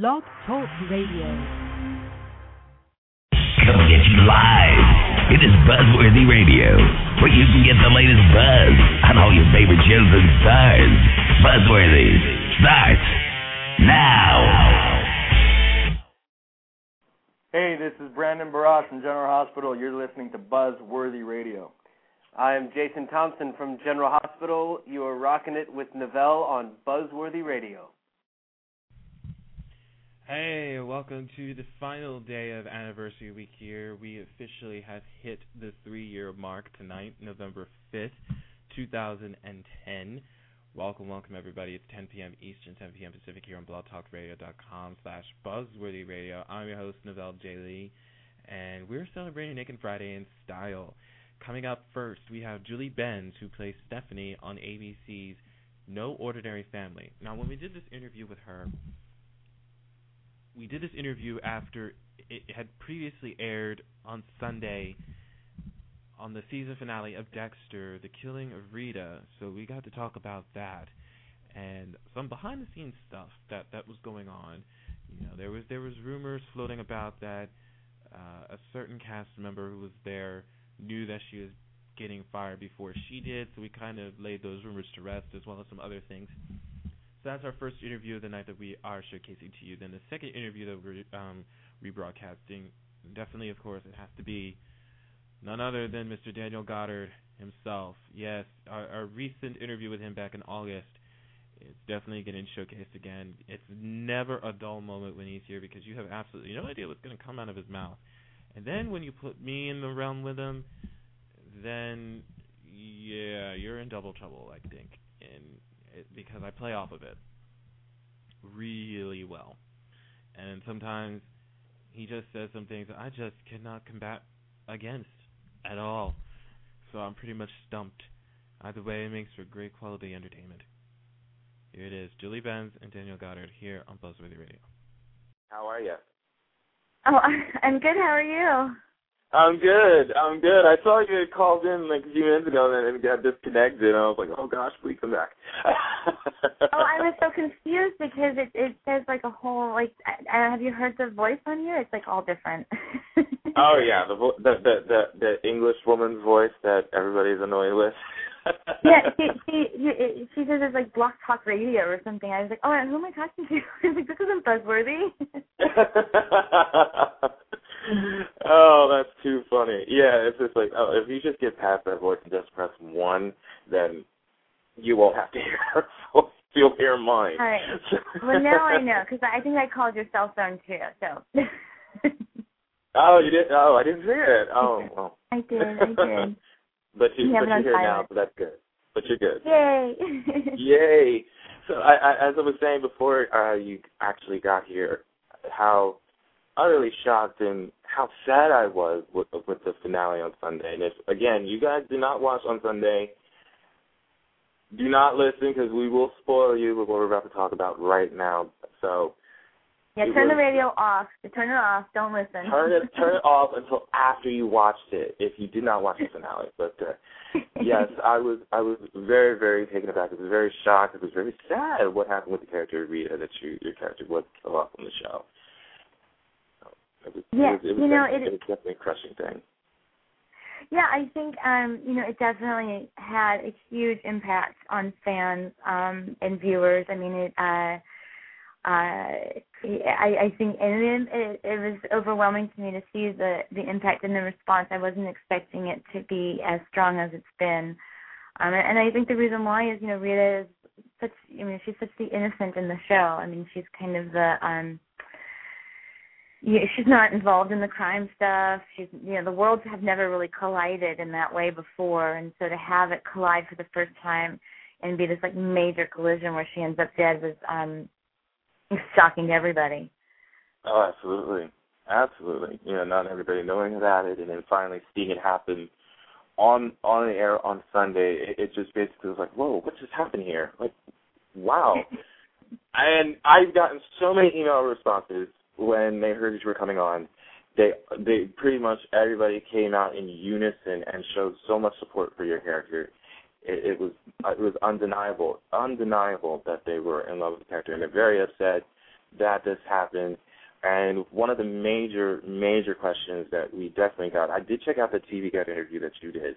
Blog Talk Radio. Come get you live. It is Buzzworthy Radio, where you can get the latest buzz on all your favorite shows and stars. Buzzworthy starts now. Hey, this is Brandon Barash from General Hospital. You're listening to Buzzworthy Radio. I am Jason Thompson from General Hospital. You are rocking it with Navelle on Buzzworthy Radio. Hey, welcome to the final day of Anniversary Week here. We officially have hit the 3-year mark tonight, November 5th, 2010. Welcome, everybody. It's 10 p.m. Eastern, 10 p.m. Pacific here on blogtalkradio.com/buzzworthyradio. I'm your host, Navelle J. Lee, and we're celebrating Naked Friday in style. Coming up first, we have Julie Benz, who plays Stephanie on ABC's No Ordinary Family. Now, when we did this interview with her, we did this interview after it had previously aired on Sunday on the season finale of Dexter, The Killing of Rita, so we got to talk about that and some behind-the-scenes stuff that was going on. You know, there was rumors floating about that a certain cast member who was there knew that she was getting fired before she did, so we kind of laid those rumors to rest as well as some other things. So that's our first interview of the night that we are showcasing to you. Then the second interview that we're rebroadcasting, definitely, of course, it has to be none other than Mr. Daniel Goddard himself. Yes, our recent interview with him back in August, it's definitely getting showcased again. It's never a dull moment when he's here because you have absolutely no idea what's going to come out of his mouth. And then when you put me in the realm with him, then, yeah, you're in double trouble, I think, because I play off of it really well. And sometimes he just says some things that I just cannot combat against at all. So I'm pretty much stumped. Either way, it makes for great quality entertainment. Here it is, Julie Benz and Daniel Goddard here on Buzzworthy Radio. How are you? Oh, I'm good. How are you? I'm good. I saw you had called in like a few minutes ago and then got disconnected. And I was like, oh, gosh, please come back. I was so confused because it says like a whole, like, have you heard the voice on you? It's like all different. Oh, yeah, the English woman's voice that everybody's annoyed with. Yeah, she says it's like Block Talk Radio or something. I was like, oh, and who am I talking to? I was like, this isn't Buzzworthy. Oh, that's too funny. Yeah, it's just like, oh, if you just get past that voice and just press 1, then you won't have to hear her voice. You'll hear mine. All right. Well, now I know, because I think I called your cell phone, too, so. Oh, you did? Oh, I didn't hear it. Oh, well. I did. But you're here now, so that's good. But you're good. Yay. Yay. So I, as I was saying before you actually got here, how utterly shocked and how sad I was with the finale on Sunday. And if, again, you guys do not watch on Sunday, do not listen because we will spoil you with what we're about to talk about right now. So yeah, turn the radio off. Turn it off. Don't listen. Turn it off until after you watched it, if you did not watch the finale. But, yes, I was very, very taken aback. I was very shocked. I was very sad what happened with the character Rita, that your character was killed off on the show. It was definitely a crushing thing. Yeah, I think, it definitely had a huge impact on fans and viewers. I mean, I think it was overwhelming to me to see the impact and the response. I wasn't expecting it to be as strong as it's been. And I think the reason why is, Rita is she's such the innocent in the show. I mean, she's kind of the, she's not involved in the crime stuff. She's, the worlds have never really collided in that way before. And so to have it collide for the first time and be this like major collision where she ends up dead was, shocking to everybody. Oh, absolutely. Not everybody knowing about it, and then finally seeing it happen on the air on Sunday, it just basically was like, whoa, what just happened here? Like, wow. And I've gotten so many email responses when they heard you were coming on. They pretty much everybody came out in unison and showed so much support for your character. It was undeniable that they were in love with the character, and they're very upset that this happened. And one of the major questions that we definitely got, I did check out the TV Guide interview that you did.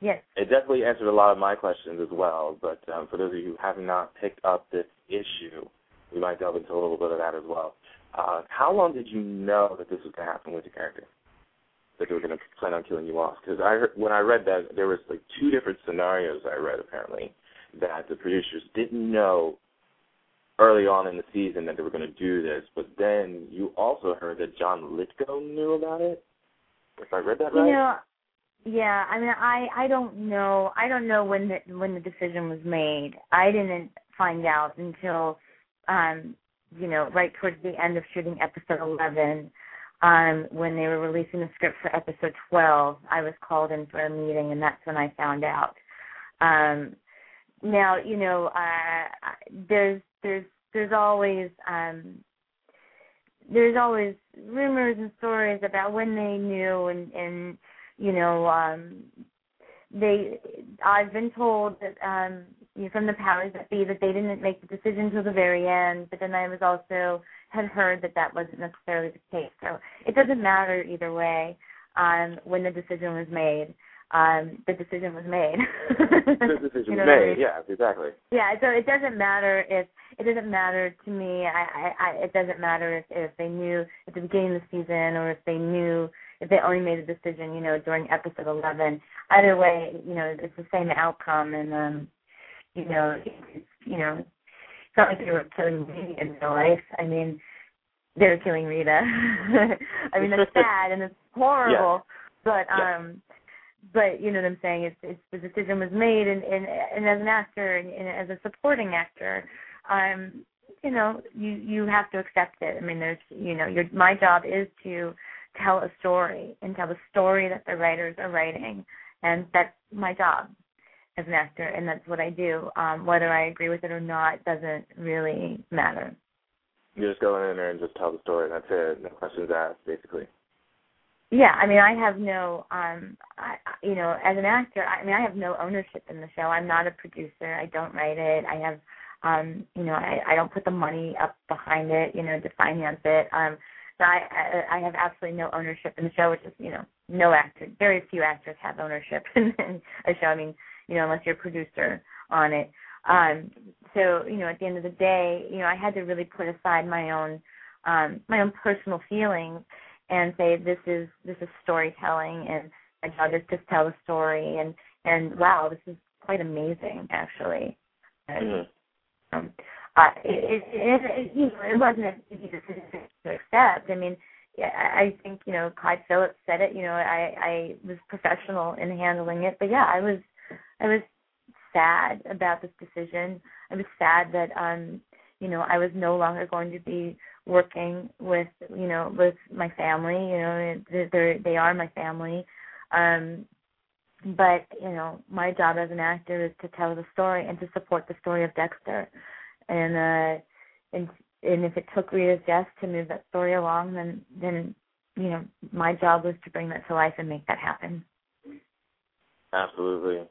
Yes. It definitely answered a lot of my questions as well, but for those of you who have not picked up this issue, we might delve into a little bit of that as well. How long did you know that this was going to happen with your character, that they were going to plan on killing you off? Because when I read that, there was like two different scenarios I read, apparently, that the producers didn't know early on in the season that they were going to do this, but then you also heard that John Lithgow knew about it, if I read that right? Yeah, I mean, I don't know. I don't know when the decision was made. I didn't find out until, right towards the end of shooting episode 11, when they were releasing the script for episode 12. I was called in for a meeting, and that's when I found out. Now, there's always rumors and stories about when they knew and. I've been told that, from the powers that be that they didn't make the decision till the very end, but then I was also had heard that wasn't necessarily the case. So it doesn't matter either way when the decision was made. The decision was made. The decision was made, yeah, exactly. Yeah, so it doesn't matter to me. It doesn't matter if they knew at the beginning of the season or if they knew, if they only made a decision, during episode 11. Either way, it's the same outcome, and it's not like they were killing Rita in real life. I mean, they were killing Rita. I mean, that's sad and it's horrible, yeah. But you know what I'm saying. It's the decision was made, and as an actor and as a supporting actor, you have to accept it. I mean, my job is to tell a story and tell the story that the writers are writing, and that's my job as an actor, and that's what I do. Whether I agree with it or not doesn't really matter. You just go in there and just tell the story. That's it. No questions asked, basically. Yeah, I mean, I have no, as an actor, I have no ownership in the show. I'm not a producer. I don't write it. I have, I don't put the money up behind it, to finance it. So I have absolutely no ownership in the show, which is, no actor. Very few actors have ownership in a show. I mean, unless you're a producer on it. At the end of the day, I had to really put aside my own personal feelings and say this is storytelling, and my job is to tell the story. And wow, this is quite amazing, actually. Mm-hmm. It wasn't an easy decision to accept. I mean, I think Clyde Phillips said it. I was professional in handling it, but yeah, I was sad about this decision. I was sad that I was no longer going to be working with my family. They are my family. But my job as an actor is to tell the story and to support the story of Dexter. And if it took Rita's death to move that story along, then my job was to bring that to life and make that happen. Absolutely.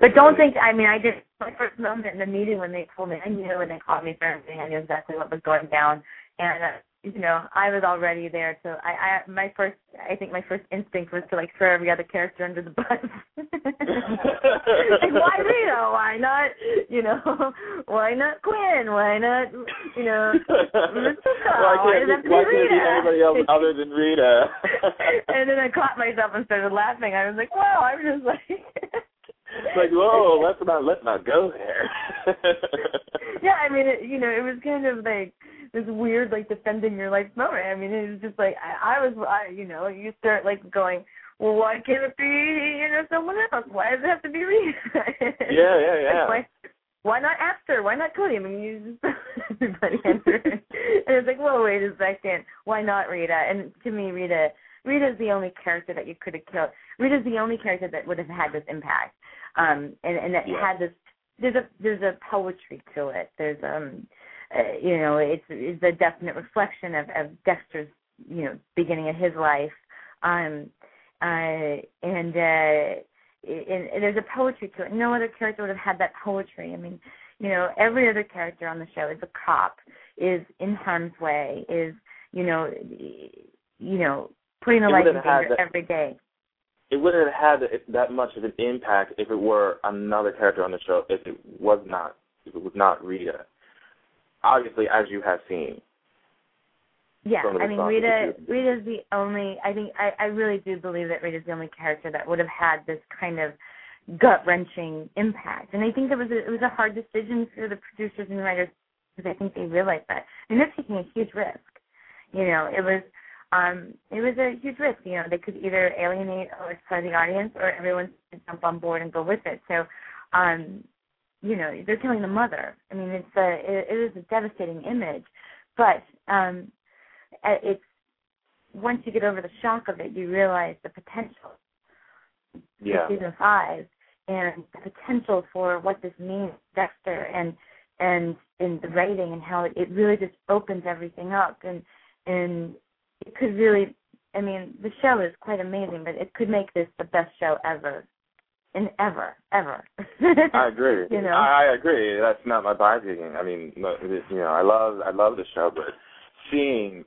But don't think, I did my first moment in the meeting when they told me, I knew when they called me for everything, I knew exactly what was going down. And, I was already there. So I think my first instinct was to throw every other character under the bus. Why Rita? Why not, why not Quinn? Why not, why can't be anybody else other than Rita? And then I caught myself and started laughing. I was like, wow, I'm just like... It's like, whoa, let's not go there. Yeah, it was kind of like this weird, defending your life moment. It was just like, I was, you start going, well, why can't it be, someone else? Why does it have to be me? Yeah. Like, why not Esther? Why not Cody? You just everybody answer. And it's like, whoa, wait a second. Why not Rita? And to me, Rita's the only character that you could have killed. Rita's the only character that would have had this impact. And that had this, there's a poetry to it. There's, it's a definite reflection of Dexter's, beginning of his life. And there's a poetry to it. No other character would have had that poetry. you know, every other character on the show is a cop, is in harm's way, is, you know, putting the life in danger every day. It wouldn't have had that much of an impact if it were another character on the show, if it was not Rita. Obviously, as you have seen. Yeah, I mean, Rita's the only, I really do believe that Rita's the only character that would have had this kind of gut-wrenching impact. And I think it was a hard decision for the producers and writers, because I think they realized that. I mean, they're taking a huge risk. You know, it was a huge risk. You know, they could either alienate or scar the audience, or everyone could jump on board and go with it. So, you know, they're killing the mother. I mean, it is a devastating image, but it's once you get over the shock of it, you realize the potential. Yeah. Season 5 and the potential for what this means, Dexter, and in the writing and how it really just opens everything up and it could really, I mean, the show is quite amazing, but it could make this the best show ever and ever. I agree. You know? I agree. That's not my bias. I mean, you know, I love the show, but seeing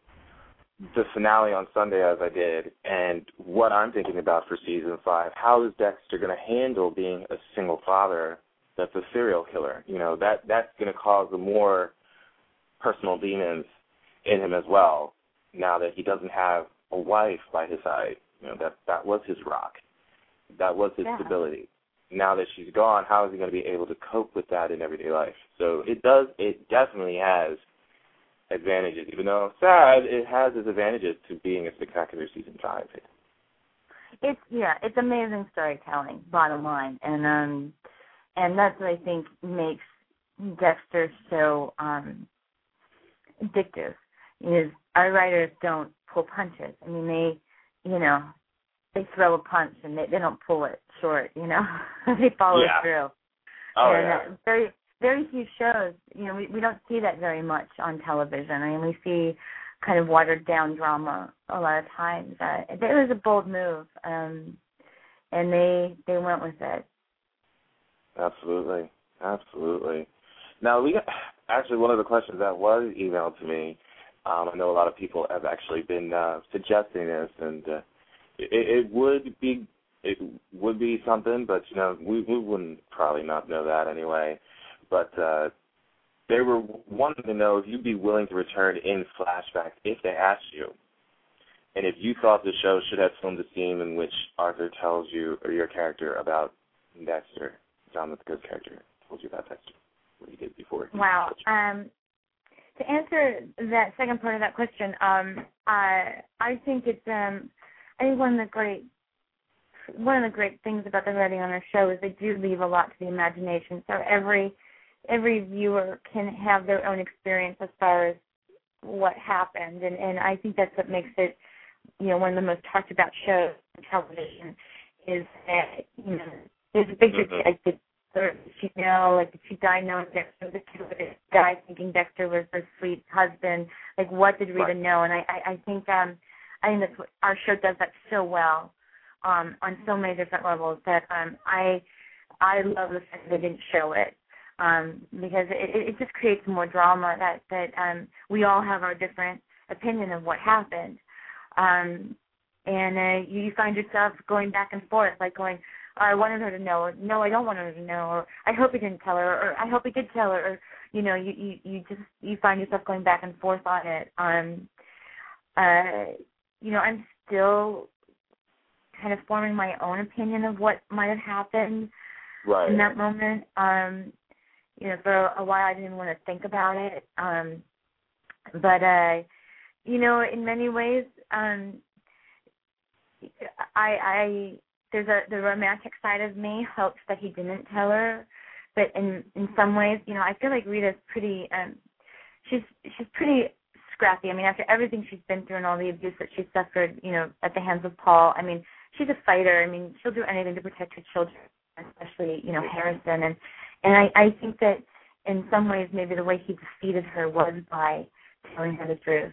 the finale on Sunday as I did, and what I'm thinking about for season 5, how is Dexter going to handle being a single father that's a serial killer? You know, that's going to cause more personal demons in him as well, now that he doesn't have a wife by his side. You know, that was his rock. That was his stability. Now that she's gone, how is he going to be able to cope with that in everyday life? So it definitely has advantages, even though it's sad, it has its advantages to being a spectacular season 5. It's amazing storytelling, bottom line, and that's what I think makes Dexter so addictive. Is our writers don't pull punches. I mean, they throw a punch and they don't pull it short. You know, they follow through. Oh, and yeah. Very few shows, you know, we don't see that very much on television. I mean, we see kind of watered-down drama a lot of times. It was a bold move, and they went with it. Absolutely. Now, actually, one of the questions that was emailed to me, I know a lot of people have actually been suggesting this, and it would be something, but, you know, we wouldn't probably not know that anyway. But they were wanting to know if you'd be willing to return in flashbacks if they asked you, and if you thought the show should have filmed a scene in which Arthur tells you or your character about Dexter, John Lithgow's character told you about Dexter, what he did before. Wow. To answer that second part of that question, I think it's one of the great things about the writing on our show is they do leave a lot to the imagination. So every viewer can have their own experience as far as what happened, and I think that's what makes it, you know, one of the most talked about shows on television is that, you know, there's a big did she die knowing Dexter? Did she die thinking Dexter was her sweet husband? Like, what did Rita know? And I think that's what our show does that so well, on so many different levels, that I love the fact they didn't show it. Because it just creates more drama that we all have our different opinion of what happened. And you find yourself going back and forth, like going, I wanted her to know, or no, I don't want her to know, or I hope he didn't tell her, or I hope he did tell her, or, you know, you find yourself going back and forth on it. You know, I'm still kind of forming my own opinion of what might have happened in that moment. You know, for a while I didn't want to think about it. But you know, in many ways, there's the romantic side of me hopes that he didn't tell her. But in some ways, you know, I feel like Rita's pretty, she's pretty scrappy. I mean, after everything she's been through and all the abuse that she suffered, you know, at the hands of Paul, I mean, she's a fighter. I mean, she'll do anything to protect her children, especially, you know, Harrison. And I think that in some ways maybe the way he defeated her was by telling her the truth.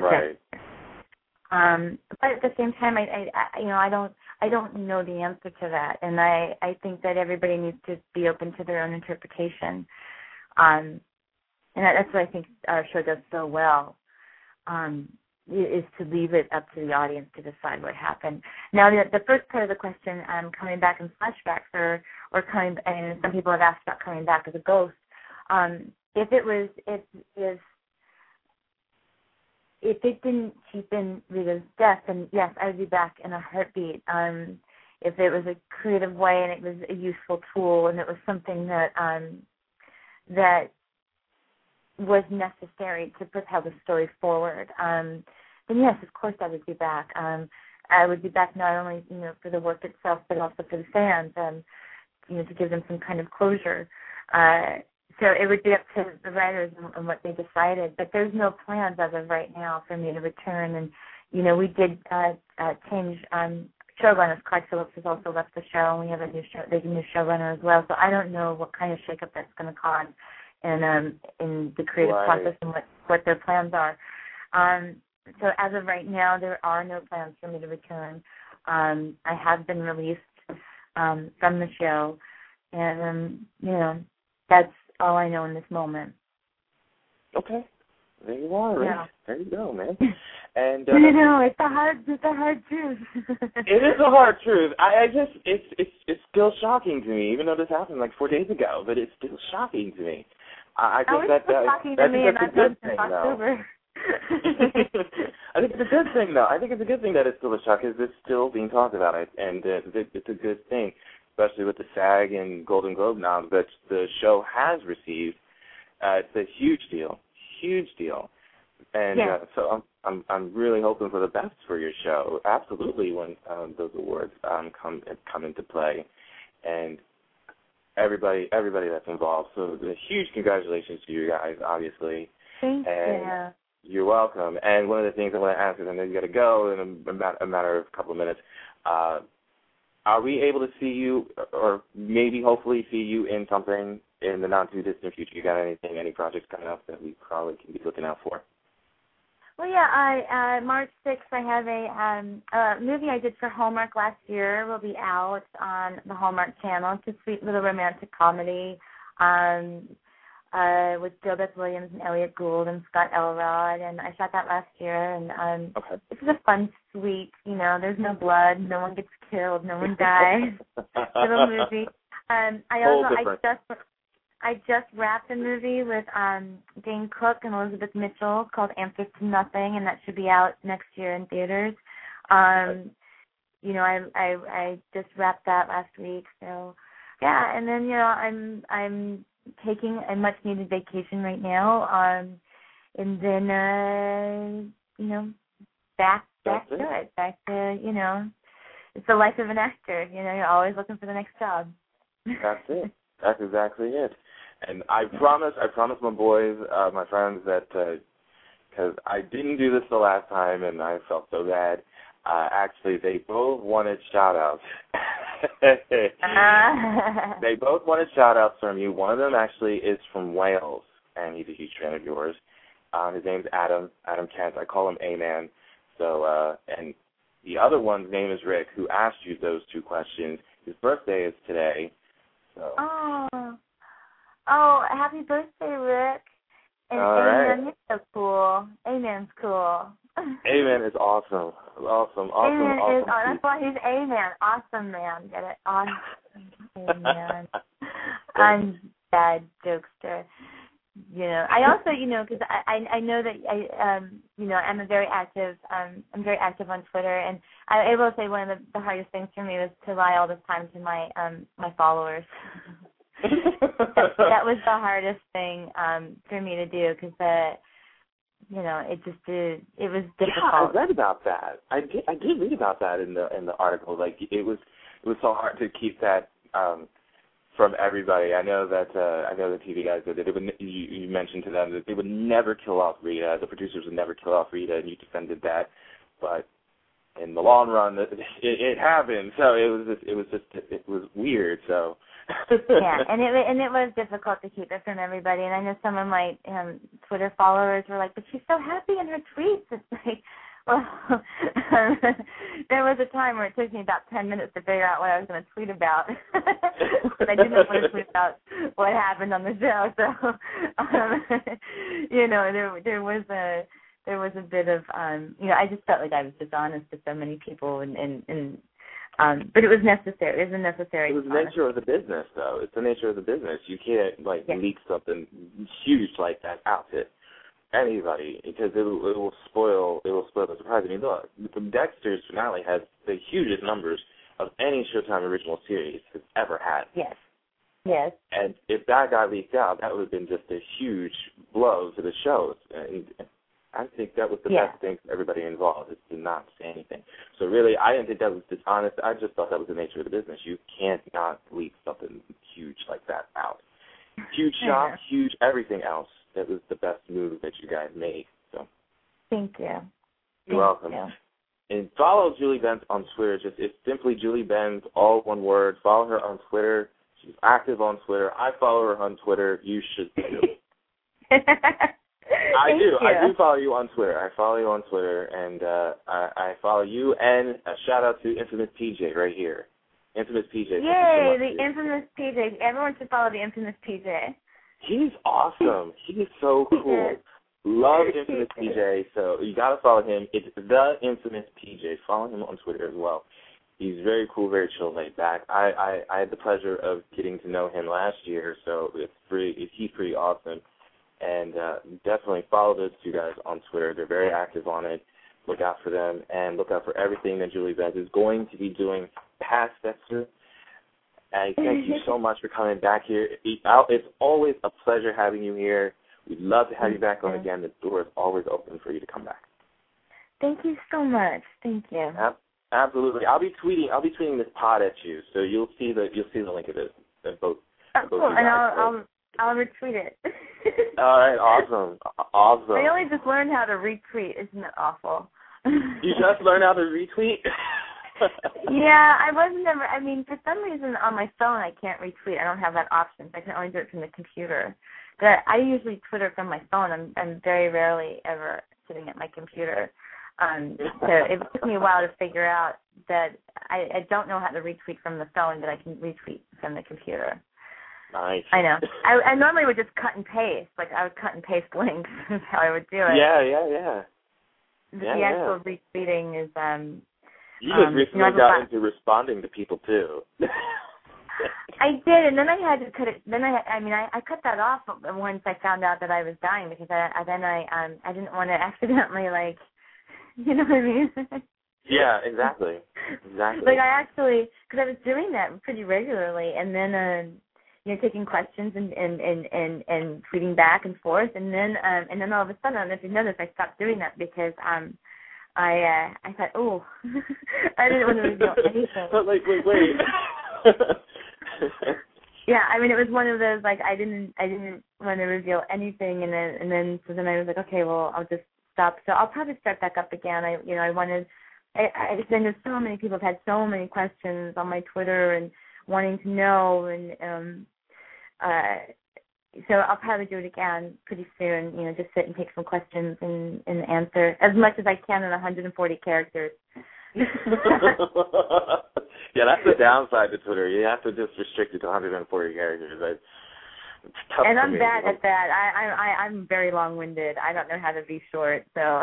Right. But at the same time, I don't know the answer to that, and I think that everybody needs to be open to their own interpretation, and that's what I think our show does so well, is to leave it up to the audience to decide what happened. Now, the first part of the question, coming back in flashbacks, or coming, and some people have asked about coming back as a ghost. If it didn't cheapen Rita's death, then yes, I would be back in a heartbeat. If it was a creative way and it was a useful tool and it was something that that was necessary to propel the story forward, then yes, of course I would be back. I would be back not only for the work itself, but also for the fans, and to give them some kind of closure. So it would be up to the writers and what they decided. But there's no plans as of right now for me to return. And, we did change showrunners. Clyde Phillips has also left the show, and we have there's a new showrunner as well. So I don't know what kind of shakeup that's going to cause in the creative process and what their plans are. So as of right now, there are no plans for me to return. I have been released from the show. And, that's all I know in this moment. Okay. There you are. Right? Yeah. There you go, man. And it's a hard truth. It is a hard truth. It's still shocking to me, even though this happened like 4 days ago. But it's still shocking to me. I think it's a good thing, though. I think it's a good thing that it's still a shock, because it's still being talked about, and it's a good thing, especially with the SAG and Golden Globe nods that the show has received. It's a huge deal. And yeah. So I'm really hoping for the best for your show, absolutely, when those awards come into play. And everybody that's involved. So a huge congratulations to you guys, obviously. Thank you. You're welcome. And one of the things I want to ask is, I know you got to go in a matter of a couple of minutes, are we able to see you, or maybe hopefully see you in something in the not-too-distant future? You got any projects coming up that we probably can be looking out for? Well, yeah, March 6th, I have a movie I did for Hallmark last year. Will be out on the Hallmark Channel. It's a sweet little romantic comedy with Jill Beth Williams and Elliot Gould and Scott Elrod, and I shot that last year. And This is a fun, sweet, there's no blood, no one gets killed, no one dies. Little movie. I just wrapped a movie with Dane Cook and Elizabeth Mitchell called Answers to Nothing, and that should be out next year in theaters. I just wrapped that last week. So yeah, and then I'm taking a much needed vacation right now, and then back to it's the life of an actor. You're always looking for the next job. That's it. That's exactly it. And I promise my boys, my friends, that because I didn't do this the last time and I felt so bad. Actually, they both wanted shout-outs. They both wanted shout-outs from you. One of them actually is from Wales, and he's a huge fan of yours. His name's Adam Kent. I call him A-Man. So, and the other one's name is Rick, who asked you those two questions. His birthday is today. So. Oh, happy birthday, Rick. And A-Man is so cool. A-Man's cool. A-Man is awesome. A-Man is, that's why he's A-Man. Awesome, man. Get it? Awesome, A-Man. I'm bad jokester. I also, because I know that I'm very active on Twitter, and I will say one of the hardest things for me was to lie all this time to my my followers. that was the hardest thing for me to do, because it was difficult. Yeah, I read about that. I did read about that in the article. Like, it was so hard to keep that from everybody. I know the TV guys did it. You mentioned to them that they would never kill off Rita. The producers would never kill off Rita, and you defended that. But in the long run, it happened. So it was weird. So. Yeah, and it was difficult to keep it from everybody. And I know some of my Twitter followers were like, "But she's so happy in her tweets." It's like, Well, there was a time where it took me about 10 minutes to figure out what I was going to tweet about. I didn't want to tweet about what happened on the show. So, you know, there was a bit of, you know, I just felt like I was dishonest to so many people, and but it was necessary. It was necessary. It was the nature of the business, though. It's the nature of the business. You can't, like, leak something huge like that out to anybody, because it will spoil the surprise. I mean, look, Dexter's finale has the hugest numbers of any Showtime original series has ever had. Yes. Yes. And if that got leaked out, that would have been just a huge blow to the shows. And I think that was the best thing for everybody involved, is to not say anything. So really, I didn't think that was dishonest. I just thought that was the nature of the business. You can't not leak something huge like that out. Huge shock, huge everything else. That was the best move that you guys made. So, thank you. You're welcome. Thank you. And follow Julie Benz on Twitter. Just, it's simply Julie Benz, all one word. Follow her on Twitter. She's active on Twitter. I follow her on Twitter. You should too. I do. I do follow you on Twitter. I follow you on Twitter, and I follow you. And a shout out to Infamous PJ right here. Infamous PJ. Yay! The Infamous PJ. Everyone should follow the Infamous PJ. He's awesome. He's so cool. Love Infamous PJ, so you got to follow him. It's The Infamous PJ. Follow him on Twitter as well. He's very cool, very chill, laid back. I had the pleasure of getting to know him last year, so he's pretty awesome. And definitely follow those two guys on Twitter. They're very active on it. Look out for them, and look out for everything that Julie Benz is going to be doing past Dexter. I thank you so much for coming back here. It's always a pleasure having you here. We'd love to have you back on again. The door is always open for you to come back. Thank you so much. Thank you. Absolutely. I'll be tweeting this pod at you, so you'll see the link of it. Both cool. And I'll retweet it. All right. Awesome. I only just learned how to retweet. Isn't it awful? You just learned how to retweet. Yeah, for some reason on my phone I can't retweet. I don't have that option. I can only do it from the computer. But I usually Twitter from my phone. I'm very rarely ever sitting at my computer. So it took me a while to figure out that I don't know how to retweet from the phone, but I can retweet from the computer. Nice. I know. I normally would just cut and paste. Like, I would cut and paste links. That's how I would do it. Yeah. The actual retweeting is... You just recently got into responding to people too. I did, and then I had to cut it. Then I cut that off once I found out that I was dying, because I didn't want to accidentally, like, you know what I mean? Yeah, exactly. Like, I actually, because I was doing that pretty regularly, and then taking questions and tweeting back and forth, and then all of a sudden, I don't know if you noticed, I stopped doing that because I thought, oh, I didn't want to reveal anything. But like, wait. Yeah, I mean, it was one of those, like, I didn't want to reveal anything, and then I was like, okay, well, I'll just stop. So I'll probably start back up again. I know so many people have had so many questions on my Twitter and wanting to know, so I'll probably do it again pretty soon, you know, just sit and take some questions and answer as much as I can in 140 characters. Yeah, that's the downside to Twitter. You have to just restrict it to 140 characters. And I'm bad at that. I'm very long-winded. I don't know how to be short, so...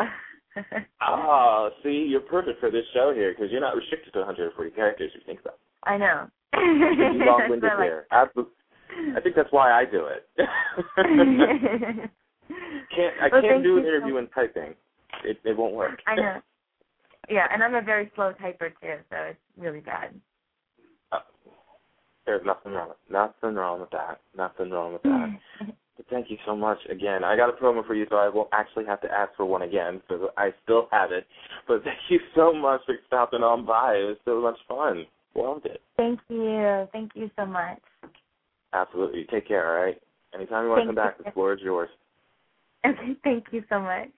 Oh, see, you're perfect for this show here, because you're not restricted to 140 characters, you think so. I know. You're long-winded so, like, there. Absolutely. I think that's why I do it. I can't do an interview in typing. It won't work. I know. Yeah, and I'm a very slow typer too, so it's really bad. There's nothing wrong with that. But thank you so much again. I got a promo for you, so I won't actually have to ask for one again, so I still have it. But thank you so much for stopping on by. It was so much fun. Loved it. Thank you. Thank you so much. Absolutely. Take care, all right? Anytime you want to come back, the floor is yours. Okay, thank you so much.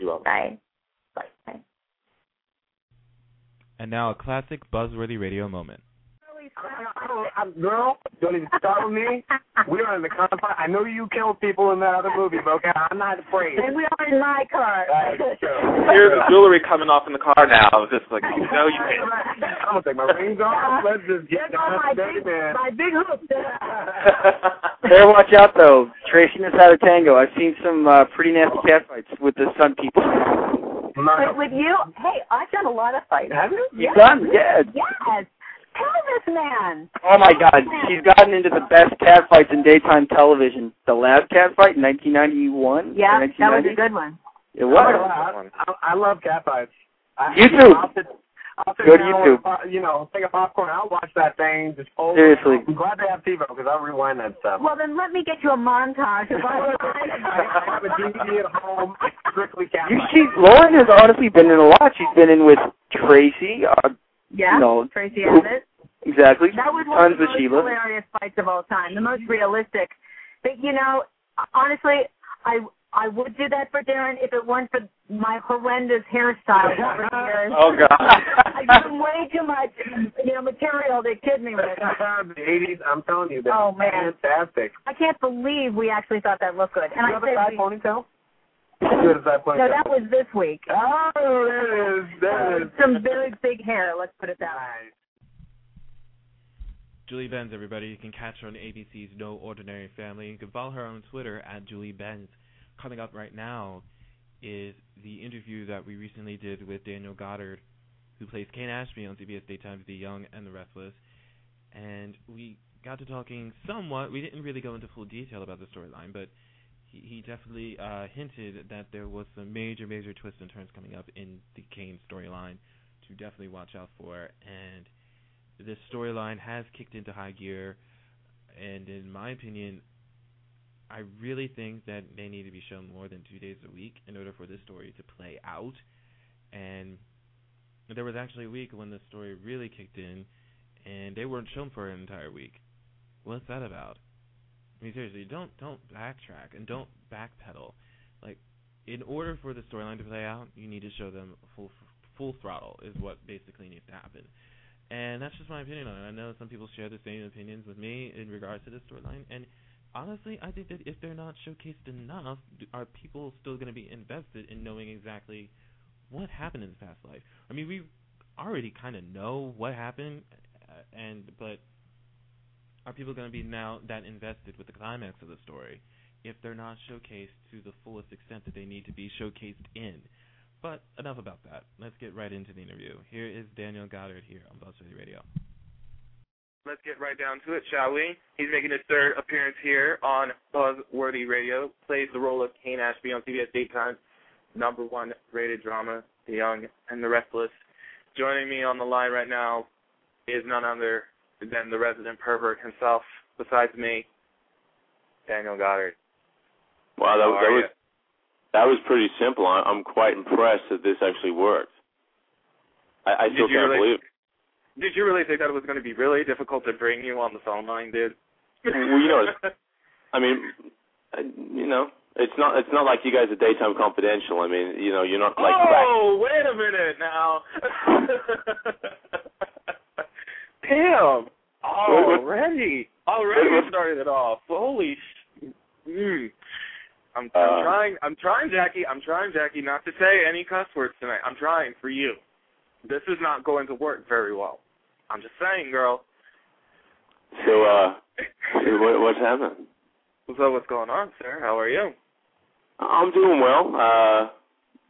You're welcome. Bye. And now a classic buzzworthy radio moment. Chloe Girl, don't even start with me. We are in the car. I know you killed people in that other movie, but okay, I'm not afraid. And we are in my car. Here's the jewelry coming off in the car now. Just like, you know, you can't. I'm going to take my rings off. Let's just get down to dirty, man. My big hook. Better watch out, though. Tracing us out of Tango. I've seen some pretty nasty catfights with the Sun people. But with you, hey, I've done a lot of fights. Have you? You've done? Yes. Yes. Tell this man. Oh, my God. She's gotten into the best catfights in daytime television. The last catfight in 1991? Yeah, that was a good one. It was. I love catfights. You too. I'll go to YouTube. You know, take a popcorn. I'll watch that thing. Just hold. Seriously. I'm glad they have TiVo because I'll rewind that stuff. Well, then let me get you a montage. I have a DVD at home. Strictly catfights. You see, Lauren has honestly been in a lot. She's been in with Tracy. Yeah, you know, Tracy Abbott. Exactly. That was one of the most hilarious fights of all time. The most realistic. But, you know, honestly, I would do that for Darren if it weren't for my horrendous hairstyle over the years. Oh, God. I give him way too much, you know, material to kid me with. The 80s, I'm telling you, that's fantastic. I can't believe we actually thought that looked good. And you have a side ponytail? No, that was this week. Oh, there it is. Some very big hair, let's put it that way. Julie Benz, everybody. You can catch her on ABC's No Ordinary Family. You can follow her on Twitter at Julie Benz. Coming up right now is the interview that we recently did with Daniel Goddard, who plays Cane Ashby on CBS Daytime's The Young and the Restless. And we got to talking somewhat. We didn't really go into full detail about the storyline, but he definitely hinted that there was some major, major twists and turns coming up in the Cane storyline to definitely watch out for. And this storyline has kicked into high gear, and in my opinion, I really think that they need to be shown more than 2 days a week in order for this story to play out. And there was actually a week when the story really kicked in, and they weren't shown for an entire week. What's that about? I mean, seriously, don't backtrack and don't backpedal. Like, in order for the storyline to play out, you need to show them full throttle is what basically needs to happen. And that's just my opinion on it. I know some people share the same opinions with me in regards to this storyline, and honestly, I think that if they're not showcased enough, are people still going to be invested in knowing exactly what happened in this past life? I mean, we already kind of know what happened, but are people going to be now that invested with the climax of the story if they're not showcased to the fullest extent that they need to be showcased in? But enough about that. Let's get right into the interview. Here is Daniel Goddard here on Buzz City Radio. Let's get right down to it, shall we? He's making his third appearance here on Buzzworthy Radio, plays the role of Cane Ashby on CBS Daytime's #1 rated drama, The Young and the Restless. Joining me on the line right now is none other than the resident pervert himself, besides me, Daniel Goddard. Wow, that was pretty simple. I'm quite impressed that this actually worked. I still can't believe it. Did you really think that it was going to be really difficult to bring you on the phone line, dude? Well, you know, it's not like you guys are Daytime Confidential. I mean, you know, you're not like... Oh, wait a minute now. Damn. Already started it off. Holy I'm trying, Jackie. I'm trying, Jackie, not to say any cuss words tonight. I'm trying for you. This is not going to work very well. I'm just saying, girl. So, what's happened? So, what's going on, sir? How are you? I'm doing well.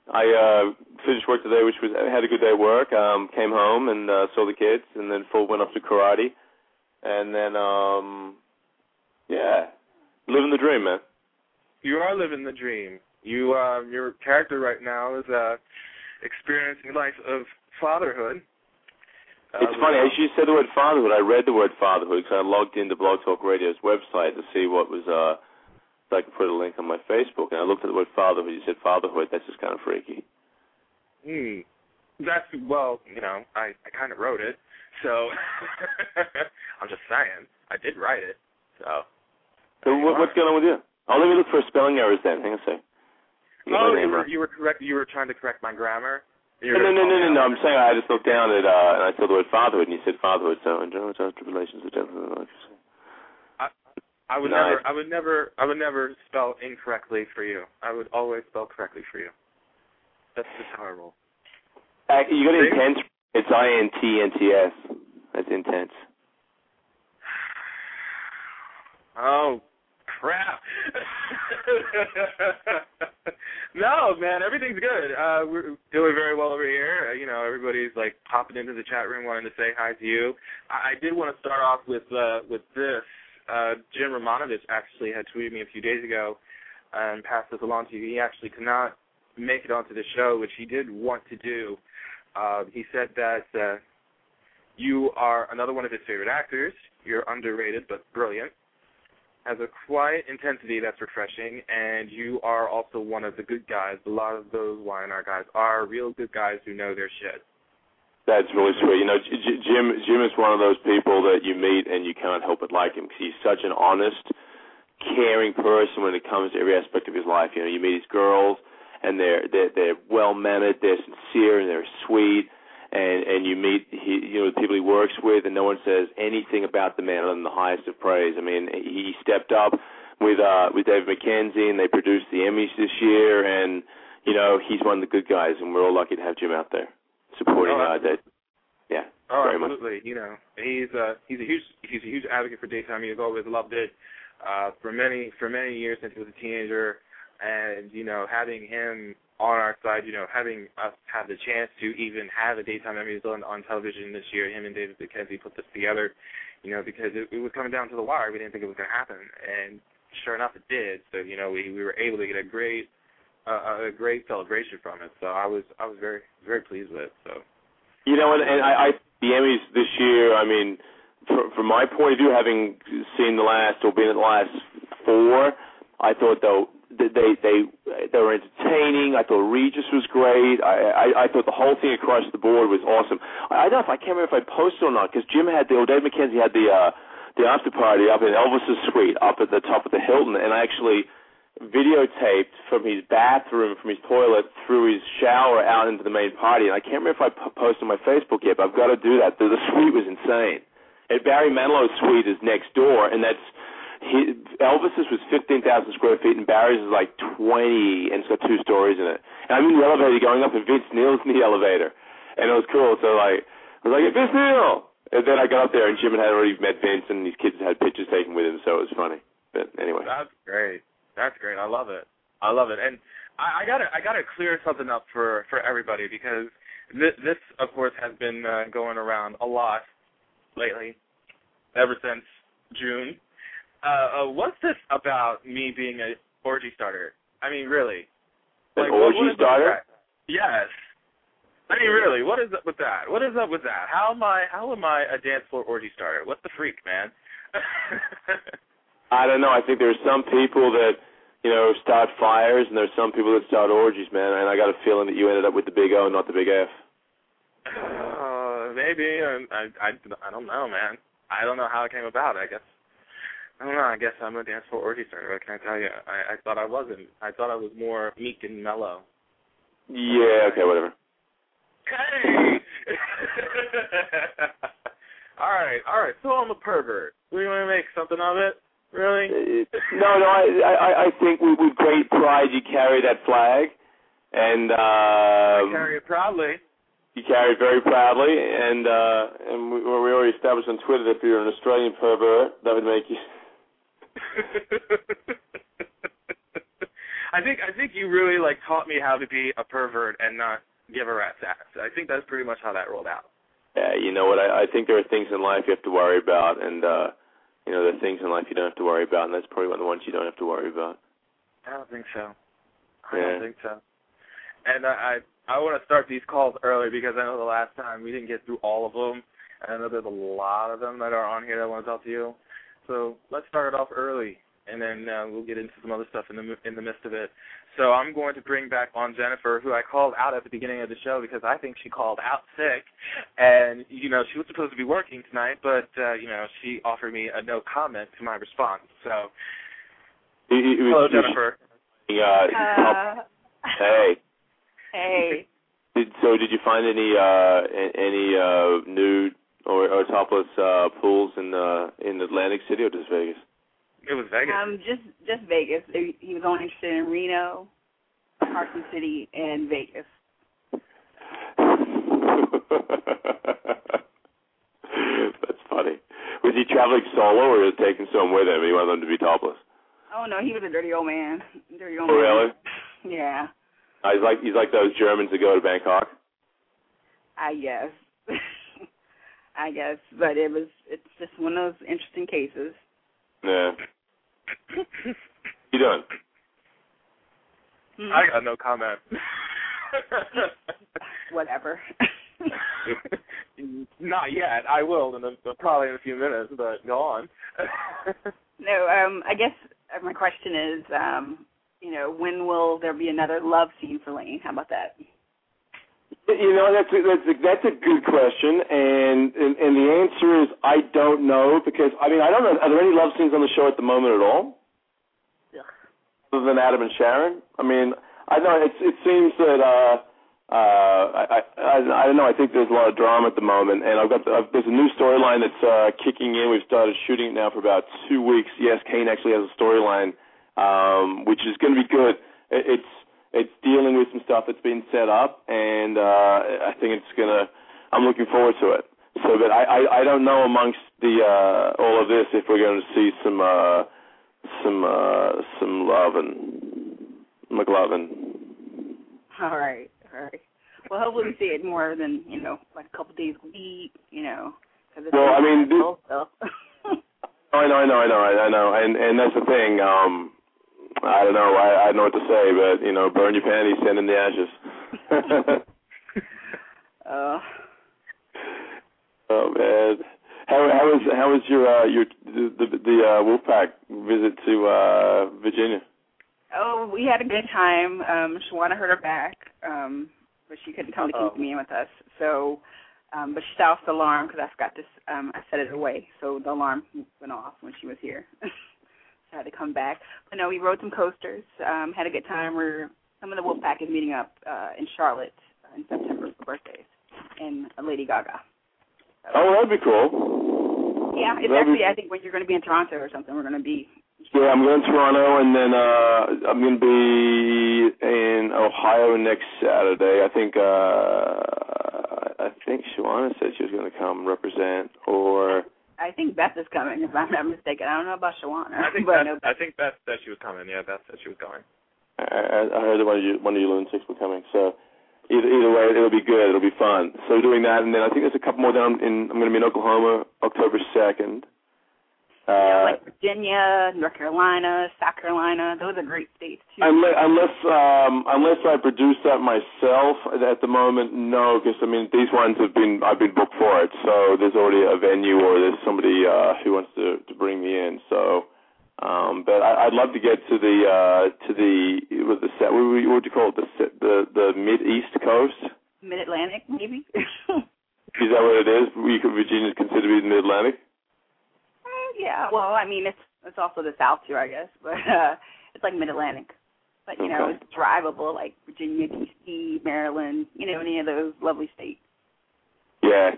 I finished work today, which was had a good day at work. Came home and saw the kids, and then Phil went off to karate, and then living the dream, man. You are living the dream. You, your character right now is experiencing life of fatherhood. It's funny, as you said the word fatherhood, I read the word fatherhood because I logged into Blog Talk Radio's website to see what was, so I could put a link on my Facebook, and I looked at the word fatherhood. You said fatherhood, that's just kind of freaky. That's, well, you know, I kind of wrote it, so I'm just saying, I did write it, so what's going on with you? Oh, let me look for spelling errors then, hang on a sec. Oh, you were correct. You were trying to correct my grammar. No. I'm saying I just looked down at and I saw the word fatherhood, and you said fatherhood. So in general, tribulations are definitely. I would never spell incorrectly for you. I would always spell correctly for you. That's just how I roll. You got intense. It's I-N-T-N-T-S. That's intense. Oh, crap. No, man, everything's good. We're doing very well over here. Everybody's, like, popping into the chat room wanting to say hi to you. I did want to start off with this. Jim Romanovich actually had tweeted me a few days ago and passed this along to you. He actually could not make it onto the show, which he did want to do. He said that you are another one of his favorite actors. You're underrated but brilliant. Has a quiet intensity that's refreshing, and you are also one of the good guys. A lot of those Y&R guys are real good guys who know their shit. That's really sweet. Jim is one of those people that you meet and you can't help but like him because he's such an honest, caring person when it comes to every aspect of his life. You meet his girls, and they're well-mannered, they're sincere, and they're sweet. And you meet the people he works with, and no one says anything about the man other than the highest of praise. I mean, he stepped up with David McKenzie, and they produced the Emmys this year. And he's one of the good guys, and we're all lucky to have Jim out there supporting that. Yeah, oh, absolutely. Much. He's a huge advocate for daytime music. Always loved it for many years since he was a teenager, and having him on our side, having us have the chance to even have a daytime Emmy on television this year, him and David McKenzie put this together, because it was coming down to the wire. We didn't think it was going to happen, and sure enough, it did. So we were able to get a great celebration from it. So I was very very pleased with it. So I the Emmys this year. I mean, from my point of view, having seen the last or been at the last four, I thought though. They were entertaining. I thought Regis was great. I thought the whole thing across the board was awesome. I can't remember if I posted or not because Jim had Dave McKenzie had the after party up in Elvis's suite up at the top of the Hilton, and I actually videotaped from his bathroom, from his toilet, through his shower out into the main party. And I can't remember if I posted on my Facebook yet, but I've got to do that. The suite was insane. And Barry Manilow's suite is next door, and that's. Elvis's was 15,000 square feet, and Barry's is like 20, and it's got two stories in it. And I'm in the elevator going up, and Vince Neil's in the elevator, and it was cool. So I was like, Vince Neil, and then I got up there, and Jim had already met Vince, and these kids had pictures taken with him, so it was funny. But anyway, that's great. I love it, and I gotta clear something up for everybody because this of course has been going around a lot lately, ever since June. What's this about me being an orgy starter? I mean, really. Like, an orgy starter? Yes. I mean, really. What is up with that? How am I a dance floor orgy starter? What the freak, man? I don't know. I think there's some people that, start fires, and there's some people that start orgies, man. And I got a feeling that you ended up with the big O, not the big F. Maybe. I don't know, man. I don't know how it came about, I guess. I don't know, I guess I'm a dance floor orgy starter. What can I tell you? I thought I wasn't. I thought I was more meek and mellow. Yeah, okay, whatever. Hey! All right, so I'm a pervert. We want to make something of it? Really? No, I think with great pride you carry that flag. And I carry it proudly. You carry it very proudly, and we already established on Twitter that if you're an Australian pervert, that would make you... I think you really taught me how to be a pervert and not give a rat's ass. I think that's pretty much how that rolled out. Yeah, you know what? I think there are things in life you have to worry about, and there are things in life you don't have to worry about, and that's probably one of the ones you don't have to worry about. I don't think so. I don't think so. And I want to start these calls early because I know the last time we didn't get through all of them, and I know there's a lot of them that are on here that I want to talk to you. So let's start it off early, and then we'll get into some other stuff in the midst of it. So I'm going to bring back on Jennifer, who I called out at the beginning of the show because I think she called out sick. And, she was supposed to be working tonight, but, she offered me a no comment to my response. So, hello, Jennifer. Hey. Hey. Did you find any nude or topless pools in Atlantic City or just Vegas? It was Vegas. Just Vegas. He was only interested in Reno, Carson City, and Vegas. That's funny. Was he traveling solo or was he taking someone with him? He wanted them to be topless. Oh no, he was a dirty old man. Oh, really? Yeah. He's like those Germans that go to Bangkok. I guess, but it's just one of those interesting cases. Yeah. You done? Mm-hmm. I got no comment. Whatever. Not yet. I will, and probably in a few minutes. But go on. No, I guess my question is, when will there be another love scene for Lane? How about that? You know, that's a good question, and the answer is I don't know, because I don't know. Are there any love scenes on the show at the moment at all? Yeah. Other than Adam and Sharon, I know it seems that. I don't know. I think there's a lot of drama at the moment, and there's a new storyline that's kicking in. We've started shooting it now for about 2 weeks. Yes, Cane actually has a storyline, which is going to be good. It's dealing with some stuff that's been set up, and I think I'm looking forward to it. So, but I don't know amongst all of this if we're going to see some McLovin. All right. Well, hopefully we see it more than, like a couple days a week, Cause it's I know. And that's the thing. I don't know. I don't know what to say, but, burn your panties, send in the ashes. Oh, man. How was your Wolfpack visit to Virginia? Oh, we had a good time. Shawana hurt her back, but she couldn't come to keep me in with us. So, but she set off the alarm because I forgot to. I set it away, so the alarm went off when she was here. So I had to come back. But no, we rode some coasters. Had a good time. Some of the Wolfpack is meeting up in Charlotte in September for birthdays and Lady Gaga. So, that'd be cool. Yeah, it's I think when you're going to be in Toronto or something, we're going to be. Yeah, I'm going to Toronto, and then I'm going to be in Ohio next Saturday. I think Shawana said she was going to come represent, or I think Beth is coming, if I'm not mistaken. I don't know about Shawana. I think Beth said she was coming. Yeah, Beth said she was coming. I heard that one of you lunatics were coming. So either way, it'll be good. It'll be fun. So doing that, and then I think there's a couple more down in. I'm going to be in Oklahoma, October 2nd. Like Virginia, North Carolina, South Carolina, those are great states too. Unless I produce that myself at the moment, no, because these ones I've been booked for it, so there's already a venue or there's somebody who wants to bring me in. So, but I'd love to get to the set. What do you call it? The Mid-East Coast, Mid-Atlantic, maybe. Is that what it is? Virginia is considered to be the Mid-Atlantic. Yeah, well, it's also the South too, I guess, but it's like Mid-Atlantic. But it's drivable, like Virginia, D.C., Maryland, any of those lovely states. Yeah,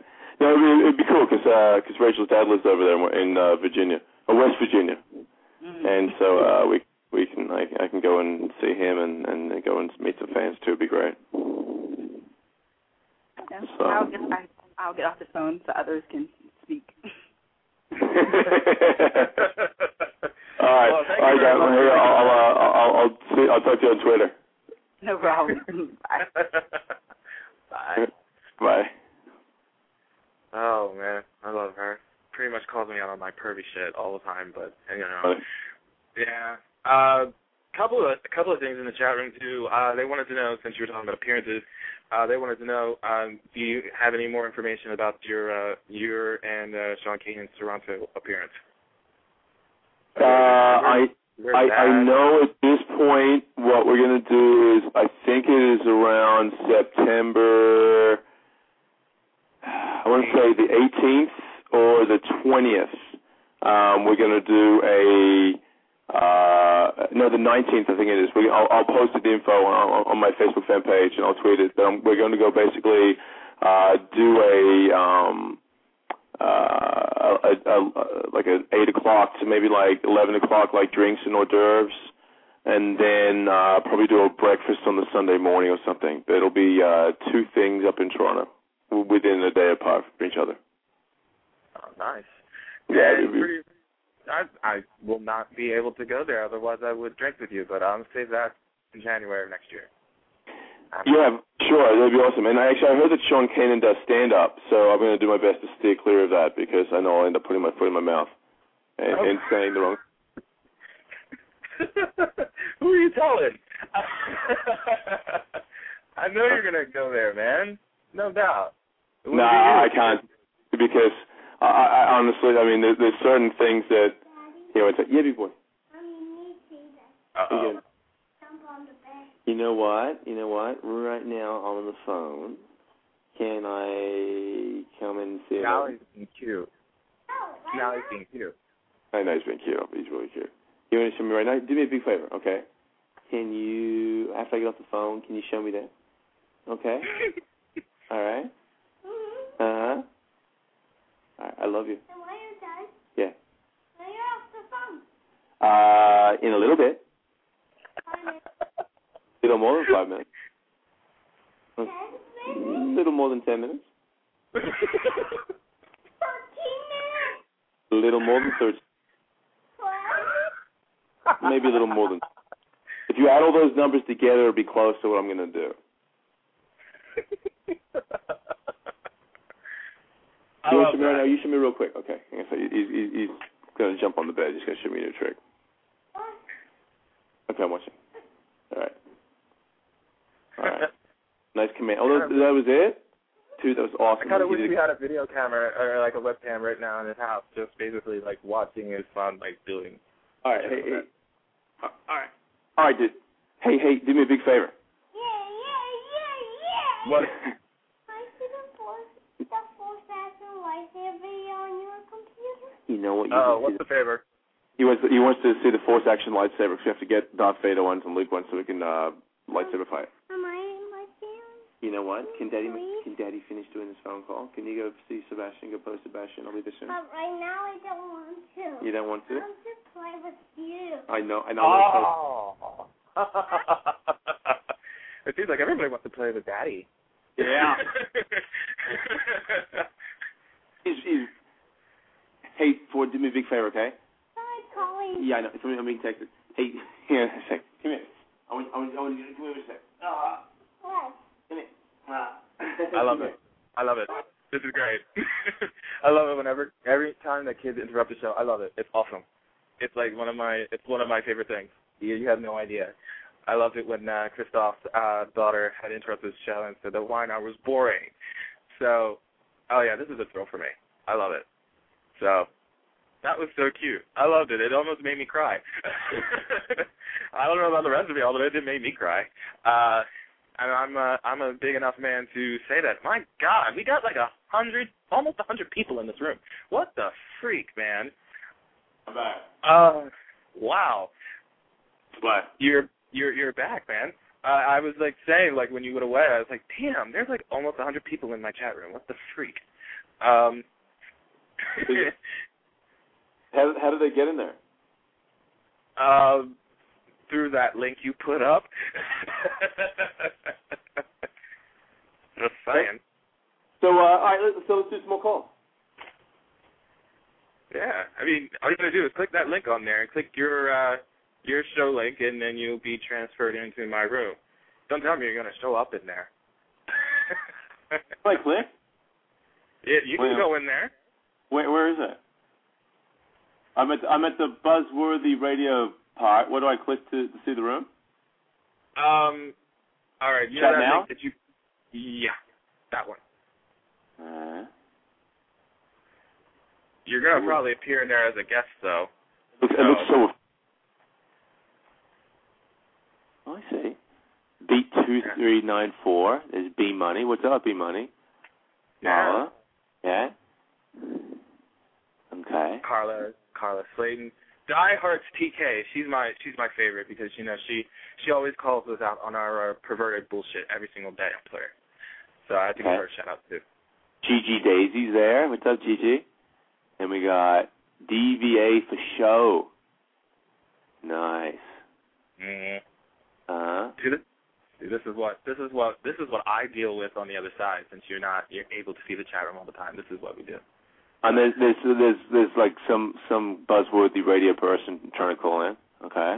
no, it'd be cool because Rachel's dad lives over there in Virginia, or West Virginia, mm-hmm. And so I can go and see him and go and meet some fans too. It'd be great. Yeah. So. I'll get off the phone so others can speak. All right. I'll talk to you on Twitter. No problem. Bye. Bye. Bye. Oh man, I love her. Pretty much calls me out on my pervy shit all the time, but yeah. A couple of things in the chat room too. They wanted to know, since you were talking about appearances. They wanted to know, do you have any more information about your and Sean Cain's Toronto appearance? I know at this point what we're going to do is, I think it is around September, I want to say the 18th or the 20th, we're going to do No, the 19th, I think it is. I'll post the info on my Facebook fan page, and I'll tweet it. But we're going to go basically do a 8 o'clock to maybe like 11 o'clock, like drinks and hors d'oeuvres, and then probably do a breakfast on the Sunday morning or something. It'll be two things up in Toronto within a day apart from each other. Oh, nice. Yeah, I will not be able to go there. Otherwise, I would drink with you. But I'll save that in January of next year. Yeah, sure. That would be awesome. And I heard that Sean Kanan does stand-up, so I'm going to do my best to steer clear of that because I know I'll end up putting my foot in my mouth and saying the wrong... Who are you telling? I know you're going to go there, man. No doubt. Nah, I can't because... I honestly, there's certain things that, it's like, yeah, big boy. Uh-oh. You know what? Right now I'm on the phone. Can I come and see him? Now he's being cute. I know he's being cute. He's really cute. You want to show me right now? Do me a big favor, okay? Can you, after I get off the phone, can you show me that? Okay. All right. Uh-huh. I love you. And when you're done? Yeah. When you're off the phone? In a little bit. 5 minutes. Little more than 5 minutes. 10 minutes? Little more than 10 minutes. 14 minutes? Little more than 13. 12? Maybe a little more than... If you add all those numbers together, it'll be close to what I'm going to do. You shoot me real quick. Okay. So he's going to jump on the bed. He's going to shoot me a new trick. Okay, I'm watching. All right. Nice command. Oh, that was it? Dude, that was awesome. I kind of wish we had a video camera or like a webcam right now in his house, just basically like watching his son like doing. All right. Hey. All right, dude. Hey, do me a big favor. Yeah. What? You know what? What's the favor? He wants to see the force action lightsaber. Because we have to get Darth Vader ones and Luke ones so we can lightsaber fight. Am I in my family? You know what? Can Daddy finish doing this phone call? Can you go see Sebastian? Go post Sebastian. I'll be there soon. But right now I don't want to. You don't want to? I want to play with you. I know. Oh. It seems like everybody wants to play with Daddy. Yeah. He's Hey, Ford, do me a big favor, okay? Hi, Colleen. Yeah, I know. I'm being texted. Hey, here, a sec. Come here. I want you to come here a sec. What? Come here. I love it. This is great. I love it whenever, every time that kids interrupt the show. I love it. It's awesome. It's like one of my favorite things. You have no idea. I loved it when Christoph's daughter had interrupted the show and said the wine hour was boring. So, oh yeah, this is a thrill for me. I love it. So that was so cute. I loved it. It almost made me cry. I don't know about the rest of y'all, but it did make me cry. And I'm a big enough man to say that. My God, we got like 100, almost 100 people in this room. What the freak, man? I'm back. Wow. What? You're back, man. I was like saying, like when you went away, I was like, damn, there's like almost 100 people in my chat room. What the freak? How did they get in there? Through that link you put up. Just saying. So, all right, so let's do some more calls. Yeah, all you gotta do is click that link on there and click your show link, and then you'll be transferred into my room. Don't tell me you're gonna show up in there. Like link? Yeah, you can go in there. Wait, where is it? I'm at the Buzzworthy Radio part. What do I click to see the room? All right. You know that now? Yeah, that one. You're going to probably appear in there as a guest, though. It looks so... Oh, I see. B2394 is B-Money. What's up, B-Money? Yeah. Yeah. Okay. Carla Slayton. Diehards TK. She's my favorite because she always calls us out on our perverted bullshit every single day on Twitter. So I have to give her a shout out too. Gigi Daisy's there. What's up, Gigi? And we got DVA for show. Nice. Mm-hmm. See, this is what I deal with on the other side. Since you're able to see the chat room all the time. This is what we do. And there's like some buzzworthy radio person trying to call in. Okay.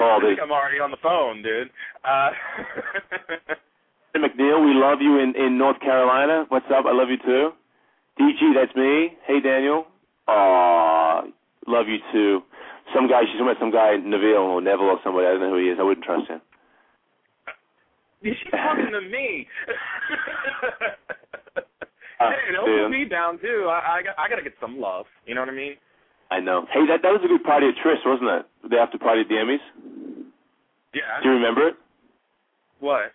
I think I'm already on the phone, dude. McNeil, we love you in North Carolina. What's up? I love you too. DG, that's me. Hey, Daniel. Aw, love you too. Some guy, she's met some guy, Navelle or Neville or somebody. I don't know who he is. I wouldn't trust him. She's talking to me. Hey, don't put me down too. I gotta get some love. You know what I mean? I know. Hey, that was a good party at Tris, wasn't it? The after party at the Emmys? Yeah. Do you remember it? What?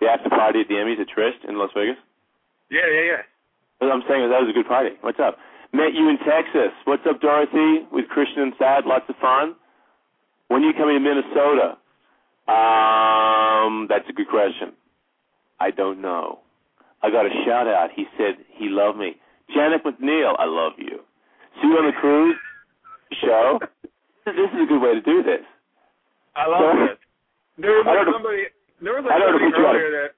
The after party at the Emmys at Tris in Las Vegas? Yeah. What I'm saying is that was a good party. What's up? Met you in Texas. What's up, Dorothy? With Christian and Thad. Lots of fun. When are you coming to Minnesota? That's a good question. I don't know. I got a shout-out. He said he loved me. Janet McNeil, I love you. See you on the cruise show. This is a good way to do this. I love this. There was somebody earlier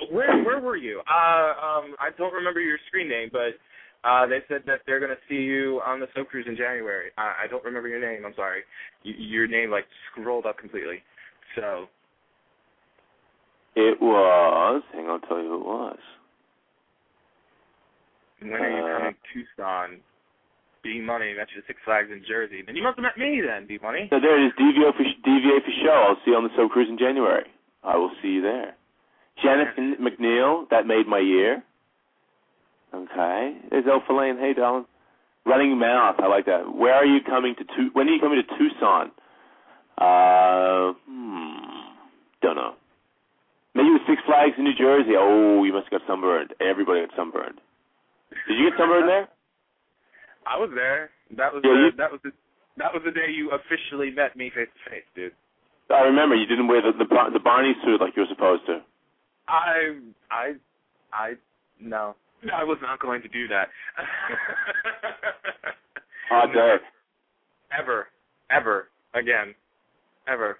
that... Where were you? I don't remember your screen name, but they said that they're going to see you on the SO Cruise in January. I don't remember your name. I'm sorry. Your name, like, scrolled up completely. So. It was. Hang on, I'll tell you who it was. When are you coming to Tucson? B-Money met you at Six Flags in Jersey. Then you must have met me then, B-Money. So there it is. DVA for show. I'll see you on the SO Cruise in January. I will see you there. Jonathan McNeil, that made my year. Okay. There's Alpha Lane. Hey, darling. Running Mouth. I like that. Where are you coming to? When are you coming to Tucson? Don't know. Maybe it was Six Flags in New Jersey. Oh, you must have got sunburned. Everybody got sunburned. Did you get sunburned there? I was there. That was the day you officially met me face to face, dude. I remember you didn't wear the Barney suit like you were supposed to. No, I was not going to do that. Hard day. Ever again, ever.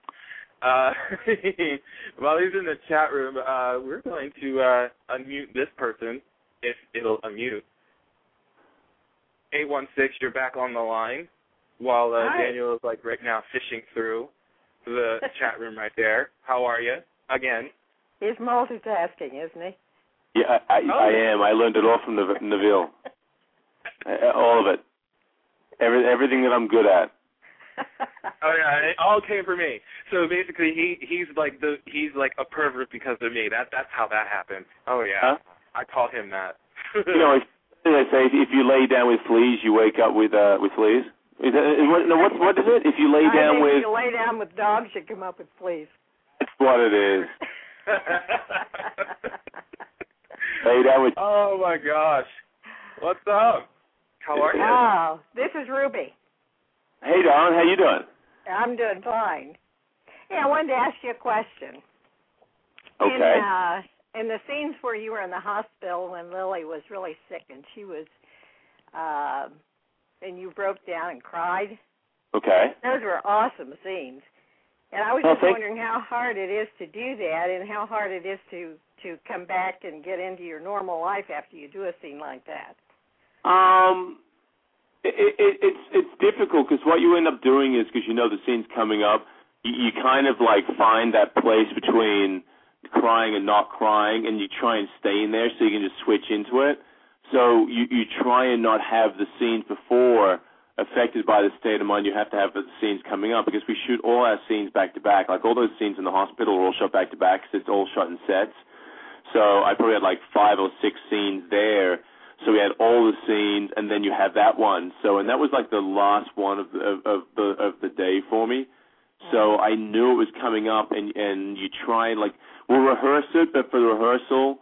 While he's in the chat room, we're going to unmute this person if it'll unmute. 816, you're back on the line. While Daniel is like right now fishing through the chat room right there. How are you? Again. He's multitasking, isn't he? Yeah, I am. I learned it all from Navelle. All of it. Everything that I'm good at. Oh yeah, it all came from me. So basically, he's like a pervert because of me. That's how that happened. Oh yeah, huh? I taught him that. You know, they say if you lay down with fleas, you wake up with fleas. What is it? If you lay down with you lay down with dogs, you come up with fleas. That's what it is. Hey, oh my gosh. What's up? How are you? Oh, this is Ruby. Hey, Don, how you doing? I'm doing fine. Yeah, I wanted to ask you a question. Okay. In the scenes where you were in the hospital when Lily was really sick and she was and you broke down and cried. Okay. Those were awesome scenes. And I was just wondering how hard it is to do that and how hard it is to come back and get into your normal life after you do a scene like that. It's difficult because what you end up doing is, because you know the scene's coming up, you kind of like find that place between crying and not crying, and you try and stay in there so you can just switch into it. So you try and not have the scenes before affected by the state of mind. You have to have the scenes coming up because we shoot all our scenes back-to-back. Like all those scenes in the hospital are all shot back-to-back because it's all shot in sets. So I probably had like 5 or 6 scenes there. So we had all the scenes, and then you have that one. So, and that was like the last one of the day for me. So I knew it was coming up, and you try and like, we'll rehearse it, but for the rehearsal,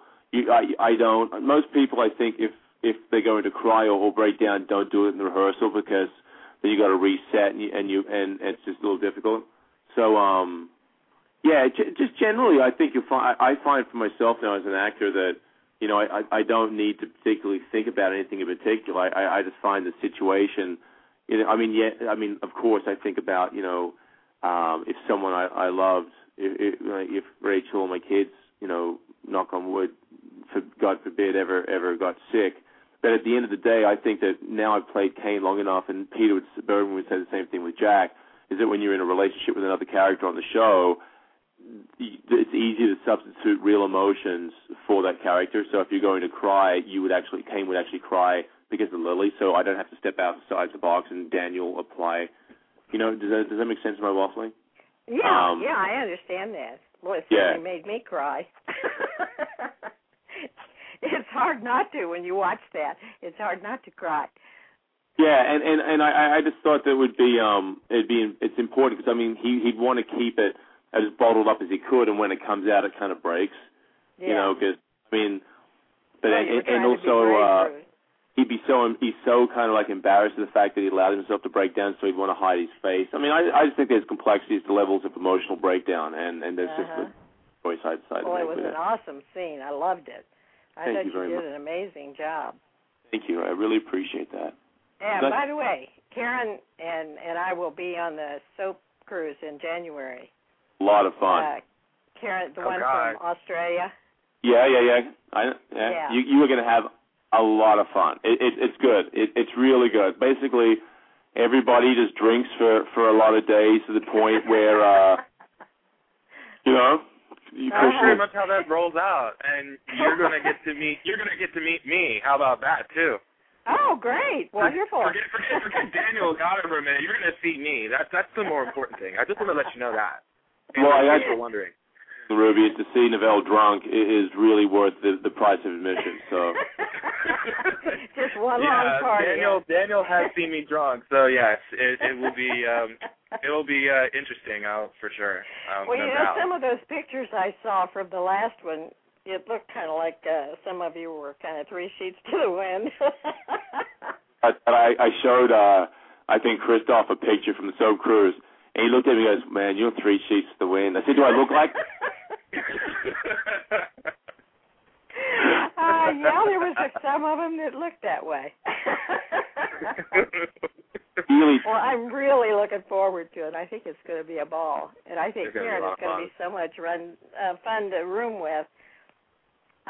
I don't. Most people, I think, if if they're going to cry or break down, don't do it in the rehearsal, because then you got to reset and it's just a little difficult. So yeah, just generally, I think I find for myself now as an actor that, you know, I don't need to particularly think about anything in particular. I just find the situation. You know, I mean, yeah, I mean, of course, I think about, you know, if someone I loved, if Rachel or my kids, you know, knock on wood, for God forbid, ever got sick. But at the end of the day, I think that now I've played Cane long enough, and Bergman would say the same thing with Jack, is that when you're in a relationship with another character on the show, it's easy to substitute real emotions for that character. So if you're going to cry, Cane would actually cry because of Lily. So I don't have to step outside the box and Daniel apply. You know, does that make sense, my waffling? Yeah, yeah, I understand that. Well, it certainly made me cry. It's hard not to when you watch that. It's hard not to cry. Yeah, and I just thought that would be it's important, because I mean he'd want to keep it as bottled up as he could, and when it comes out, it kind of breaks. Yeah. You know, because I mean, he's so kind of like embarrassed at the fact that he allowed himself to break down, so he'd want to hide his face. I mean, I just think there's complexities to levels of emotional breakdown, and there's just a choice I'd decide to make. It was an awesome scene. I loved it. I thought you did an amazing job. Thank you. I really appreciate that. Yeah. By the way, Karen and I will be on the soap cruise in January. A lot of fun. Karen, the one from Australia. Yeah. You are going to have a lot of fun. It's good. It's really good. Basically, everybody just drinks for a lot of days to the point where, you know. That's pretty much how that rolls out, and you're gonna get to meet me. How about that too? Oh, great! Wonderful. Forget Daniel Goddard for a minute. You're gonna see me. That's the more important thing. I just want to let you know that. Well, I guess you're wondering. Ruby, to see Navelle drunk is really worth the price of admission. So. Just one long party. Daniel has seen me drunk, so yes, it will be. It'll be interesting, for sure. Well, no doubt. Some of those pictures I saw from the last one, it looked kind of like some of you were kind of three sheets to the wind. I showed, I think, Christoph a picture from the soap cruise, and he looked at me and goes, "Man, you're three sheets to the wind." I said, "Do I look like?" Yeah, there was some of them that looked that way. Well, I'm really looking forward to it. I think it's going to be a ball, and I think Karen is going to be so much fun to room with.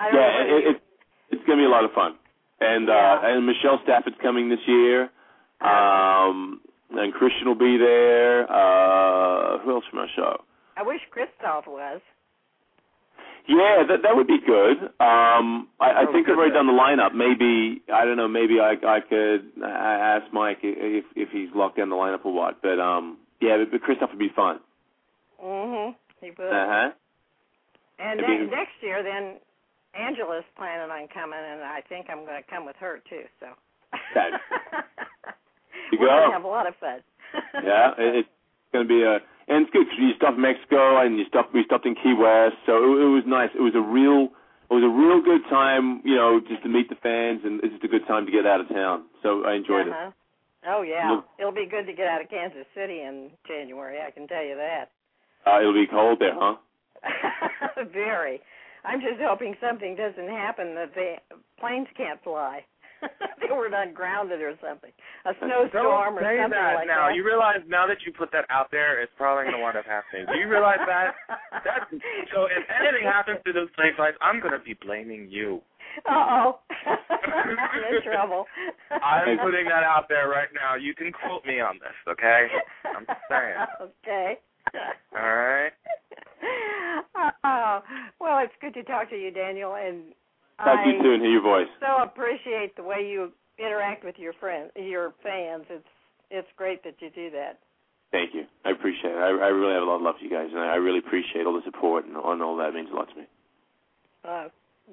It's going to be a lot of fun, and Michelle Stafford's coming this year, and Christian will be there. Who else from our show? I wish Christoph was. Yeah, that would be good. I think I've already done the lineup. Maybe, I don't know, maybe I could ask Mike if he's locked down the lineup or what. But, but Christoph would be fun. Mm-hmm. He would. Uh-huh. And next year, then, Angela's planning on coming, and I think I'm going to come with her, too. So. Okay. We're going to have a lot of fun. Yeah, it's going to be a... And it's good because you stopped in Mexico and we stopped in Key West, so it was nice. It was a real good time, you know, just to meet the fans, and it's just a good time to get out of town. So I enjoyed it. Oh yeah, it'll be good to get out of Kansas City in January. I can tell you that. It'll be cold there, huh? Very. I'm just hoping something doesn't happen that the planes can't fly. They were not grounded or something. A snowstorm or something like that. Now you realize that you put that out there, it's probably going to wind up happening. Do you realize that? So if anything happens to those plane flights, I'm going to be blaming you. Uh-oh. I'm in trouble. I'm putting that out there right now. You can quote me on this, okay? I'm just saying. Okay. All right. Oh, well, it's good to talk to you, Daniel, and... Talk to you soon. Hear your voice. I so appreciate the way you interact with your friends, your fans. It's great that you do that. Thank you. I appreciate it. I really have a lot of love for you guys, and I really appreciate all the support and all that. It means a lot to me.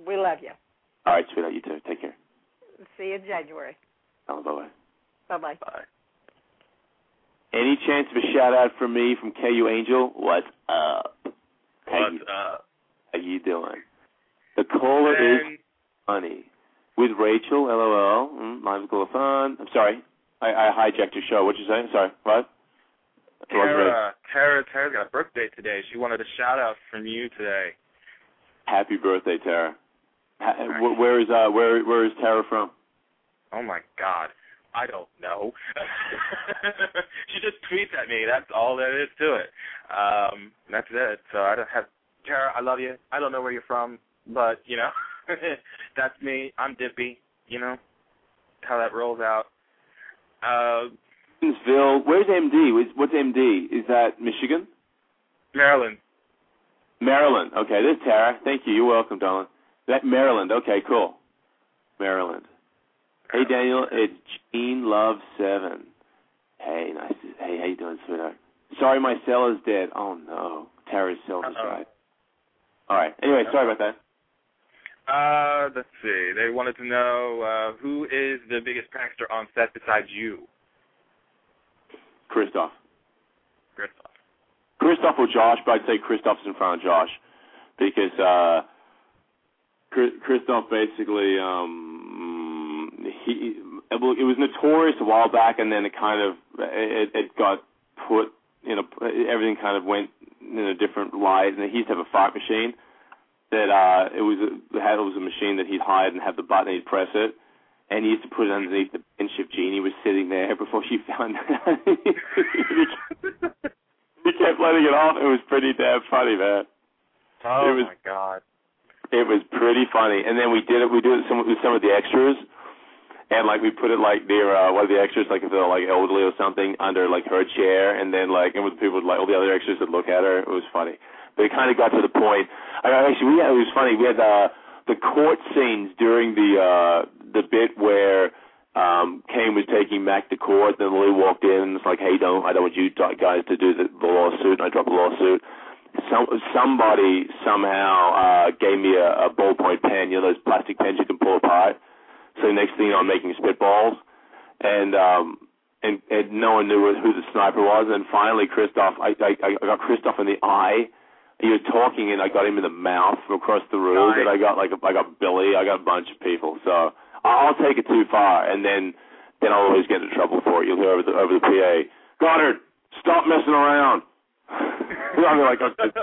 We love you. All right, sweetheart. You too. Take care. See you in January. Bye-bye. Bye-bye. Bye. Any chance of a shout-out from me from KU Angel? What's up? How you doing? The caller is funny. with Rachel, LOL. Magical fun. I'm sorry. I hijacked your show. What'd you say? Sorry. What? Tara's got a birthday today. She wanted a shout-out from you today. Happy birthday, Tara. Where is Tara from? Oh, my God. I don't know. She just tweets at me. That's all there is to it. That's it. So I don't have... Tara, I love you. I don't know where you're from, but, you know, that's me. I'm Dippy, you know, how that rolls out. Where's MD? What's MD? Is that Michigan? Maryland. Maryland. Okay, there's Tara. Thank you. You're welcome, darling. That Maryland. Okay, cool. Maryland. Hey, Daniel. It's Gene Love 7. Hey, nice. Hey, how you doing, sweetheart? Sorry, my cell is dead. Oh, no. Tara's cell is dead. All right. Anyway, sorry about that. Let's see. They wanted to know who is the biggest prankster on set besides you? Christoph. Christoph or Josh, but I'd say Christoph's in front of Josh because Christoph basically it was notorious a while back, and then it kind of it got put in everything kind of went in a different light, and he used to have a fart machine that it was a machine that he'd hide and have the button, he'd press it. And he used to put it underneath the bench if Jeannie was sitting there before she found out. He kept letting it off. It was pretty damn funny, man. Oh, my God. It was pretty funny. And then we did it. We do it with some of the extras. And, like, we put it, like, near one of the extras, like, if they're, like, elderly or something, under, like, her chair. And then, like, and with people, like, all the other extras would look at her. It was funny. But it kind of got to the point. I mean, actually, it was funny. We had the court scenes during the bit where Kane was taking Mac to court, then Lily walked in and was like, hey, I don't want you guys to do the lawsuit, and I dropped the lawsuit. Somebody somehow gave me a ballpoint pen, you know, those plastic pens you can pull apart. So the next thing, I'm making spitballs, and no one knew who the sniper was. And finally, Christoph, I got Christoph in the eye. He was talking, and I got him in the mouth from across the room. Nice. And I got Billy. I got a bunch of people. So I'll take it too far, and then I'll always get in trouble for it. You'll hear over the PA, Goddard, stop messing around. I'm like, okay.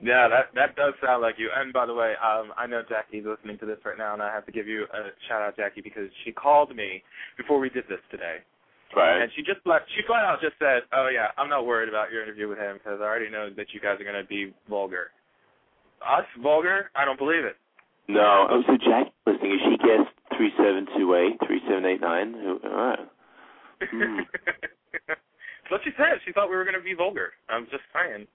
Yeah, that does sound like you. And by the way, I know Jackie's listening to this right now, and I have to give you a shout out, Jackie, because she called me before we did this today. Right. And she flat out just said, oh, yeah, I'm not worried about your interview with him because I already know that you guys are going to be vulgar. Us? Vulgar? I don't believe it. No. Oh, so Jack listening. Is she guest 3728, 3789? All right. That's what she said. She thought we were going to be vulgar. I'm just saying.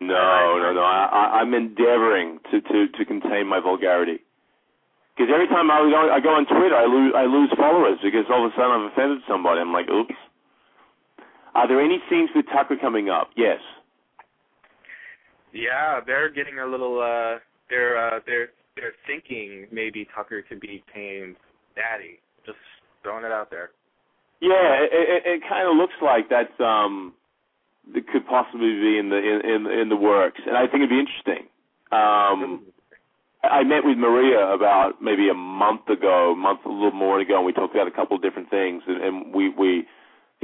No. I'm endeavoring to contain my vulgarity. Because every time I go on Twitter, I lose followers because all of a sudden I've offended somebody. I'm like, oops. Are there any scenes with Tucker coming up? Yes. Yeah, they're getting a little. They're thinking maybe Tucker could be Payne's daddy. Just throwing it out there. Yeah, it kind of looks like that. That could possibly be in the works, and I think it'd be interesting. I met with Maria about maybe a little more ago, and we talked about a couple of different things, and we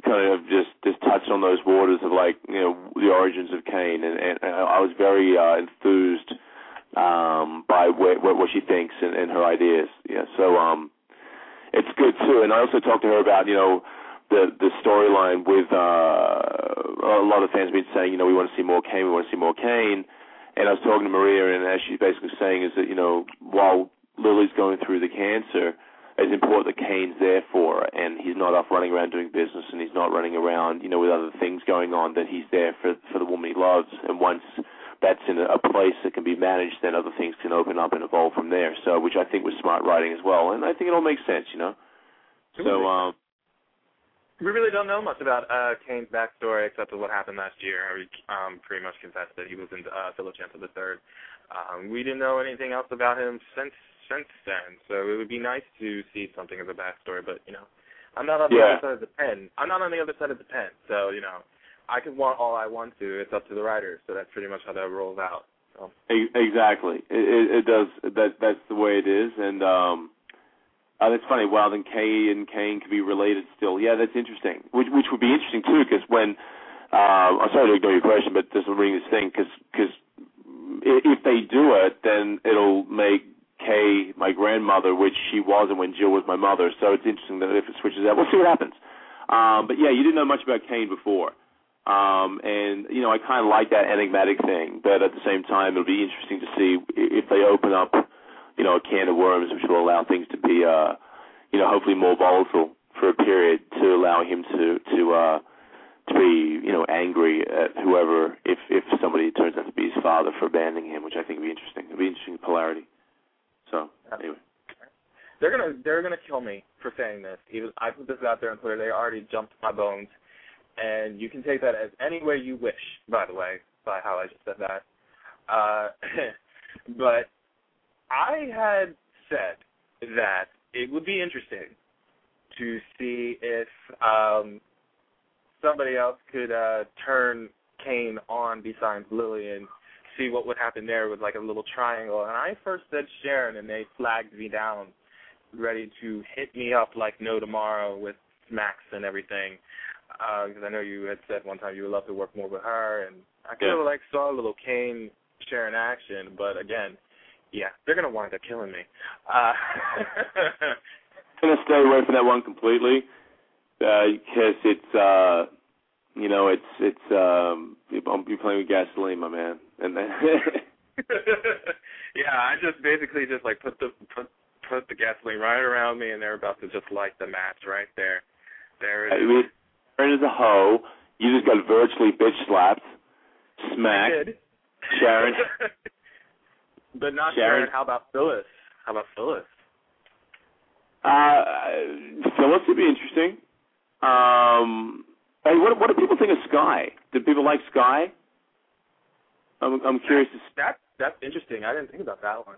kind of just touched on those waters of, like, you know, the origins of Cane, and I was very enthused by what she thinks and her ideas. Yeah, so it's good too. And I also talked to her about, you know, the storyline with a lot of fans been saying, you know, we want to see more Cane. And I was talking to Maria, and as she's basically saying is that, you know, while Lily's going through the cancer, it's important that Kane's there for her, and he's not off running around doing business, and he's not running around, you know, with other things going on, that he's there for the woman he loves. And once that's in a place that can be managed, then other things can open up and evolve from there. So, which I think was smart writing as well. And I think it all makes sense, you know. So, we really don't know much about Kane's backstory except for what happened last year. He pretty much confessed that he was in Philip Chancellor III. We didn't know anything else about him since then, so it would be nice to see something of a backstory. But, you know, I'm not on the other side of the pen. So, you know, I can want all I want to. It's up to the writers. So that's pretty much how that rolls out. Exactly. It does. That's the way it is. And that's funny. Wow, then Kay and Kane could be related still. Yeah, that's interesting. Which would be interesting too, because when I'm sorry to ignore your question, but this will bring this thing because if they do it, then it'll make Kay my grandmother, which she wasn't when Jill was my mother. So it's interesting that if it switches out, we'll see what happens. But yeah, you didn't know much about Kane before. And, you know, I kind of like that enigmatic thing, but at the same time, it'll be interesting to see if they open up, you know, a can of worms, which will allow things to be, you know, hopefully more volatile for a period to allow him to be, you know, angry at whoever, if somebody turns out to be his father for abandoning him, which I think would be interesting. It'll be interesting polarity. So, anyway. They're gonna kill me for saying this. Even I put this out there on Twitter. They already jumped my bones. And you can take that as any way you wish, by the way, by how I just said that. But I had said that it would be interesting to see if somebody else could turn Cane on besides Lily and see what would happen there with, like, a little triangle. And I first said Sharon, and they flagged me down, ready to hit me up like no tomorrow with smacks and everything. Because I know you had said one time you would love to work more with her, and I kind of like saw a little Cane Sharon action, but again, yeah, they're gonna wind up killing me. I'm gonna stay away from that one completely because it's you know it's you're playing with gasoline, my man. And then yeah, I just basically just like put the gasoline right around me, and they're about to just light the match right there. There it is. Sharon is a hoe. You just got virtually bitch slapped, smacked. Sharon. But not Sharon. How about Phyllis? Phyllis would be interesting. Hey, what do people think of Sky? Do people like Sky? I'm curious. That's interesting. I didn't think about that one.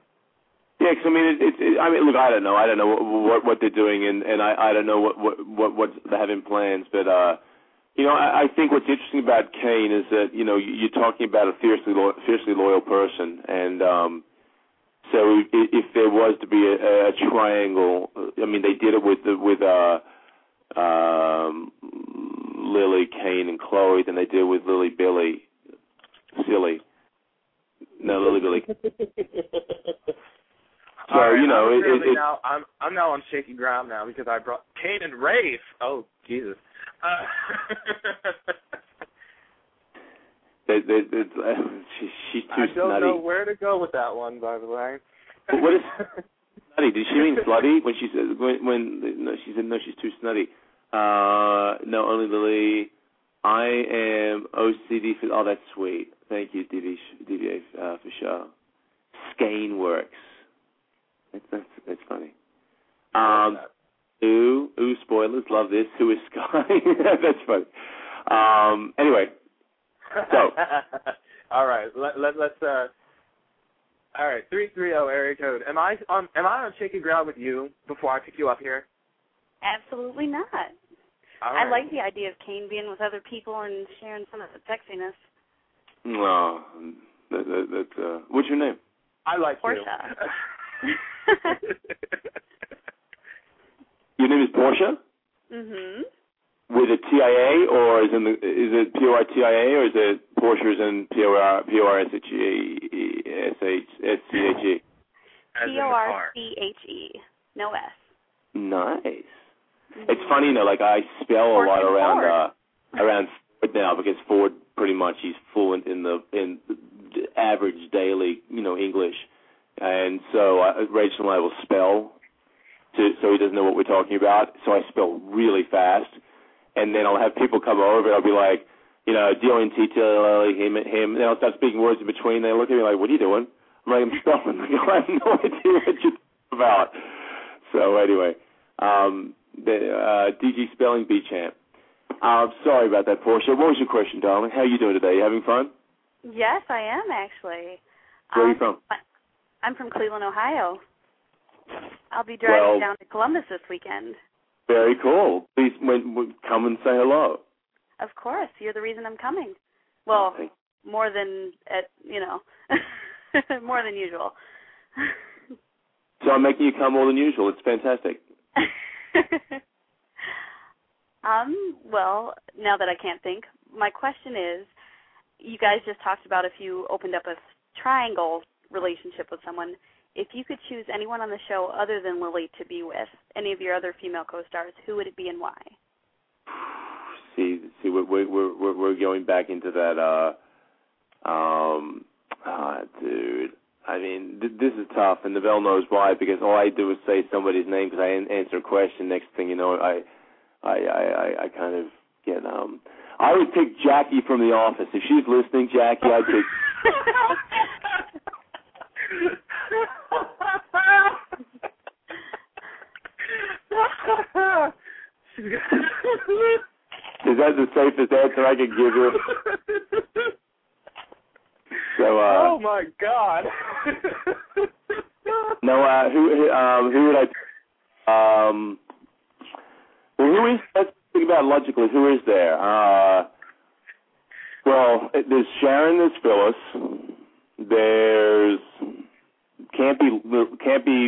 Yeah, because I mean, look, I don't know what they're doing, and I don't know what they have in plans, but you know, I think what's interesting about Cane is that you know you're talking about a fiercely loyal person, and so if there was to be a triangle, I mean, they did it with Lily, Cane, and Chloe, then they did it with Lily, Billy, silly, no, Lily, Billy. So right, you know, I'm now on shaky ground now because I brought Cane and Rafe. Oh Jesus! She's too slutty. I don't know where to go with that one, by the way. What is slutty? Did she mean slutty when she said when? No, she said no. She's too snutty. No, only Lily. I am OCD for. Oh, that's sweet. Thank you, DVA, for sure. Skein works. That's funny. Ooh, spoilers, love this. Who is Sky? That's funny. Anyway, so. All right, let's. All right, 330 area code. Am I on shaky ground with you before I pick you up here? Absolutely not. Right. I like the idea of Cane being with other people and sharing some of the sexiness. No, what's your name? I like Portia. You. Your name is Portia? Mm-hmm. With a TIA, or is it PORTIA, or is it Portia is in PORSCHE? PORCHE. No S. Nice. Mm-hmm. It's funny, you know, like I spell a lot around Ford now, because Ford pretty much he's fluent in average daily, you know, English. And so Rachel and I will spell, so he doesn't know what we're talking about. So I spell really fast, and then I'll have people come over, and I'll be like, you know, D-O-N-T-T-L-L-E, him. Then I'll start speaking words in between. They look at me like, what are you doing? I'm like, I'm spelling. I have no idea what you're talking about. So anyway, DG Spelling B Champ. Sorry about that, Portia. What was your question, darling? How are you doing today? You having fun? Yes, I am, actually. Where are you from? I'm from Cleveland, Ohio. I'll be driving down to Columbus this weekend. Very cool. Please come and say hello. Of course. You're the reason I'm coming. Well, more than, you know. More than usual. So I'm making you come more than usual. It's fantastic. Well, now that I can't think, my question is, you guys just talked about if you opened up a triangle relationship with someone, if you could choose anyone on the show other than Lily to be with, any of your other female co-stars, who would it be and why? See, we're going back into that. Dude, I mean, this is tough, and Navelle knows why, because all I do is say somebody's name because I answer a question. Next thing you know, I kind of get I would pick Jackie from The Office. If she's listening, Jackie, I'd pick. Is that the safest answer I could give you? So, oh my God! No, who would I? Well, who is? Let's think about it logically. Who is there? Well, there's Sharon. There's Phyllis. There's can't be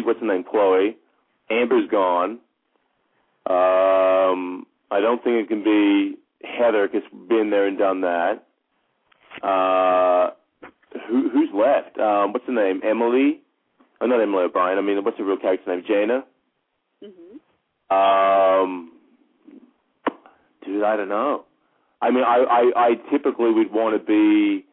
what's her name? Chloe. Amber's gone. I don't think it can be Heather because we've been there and done that. Who's left? What's her name? Emily? Oh, not Emily O'Brien. I mean, what's the real character's name? Jaina? Mm-hmm. Dude, I don't know. I mean, I typically would want to be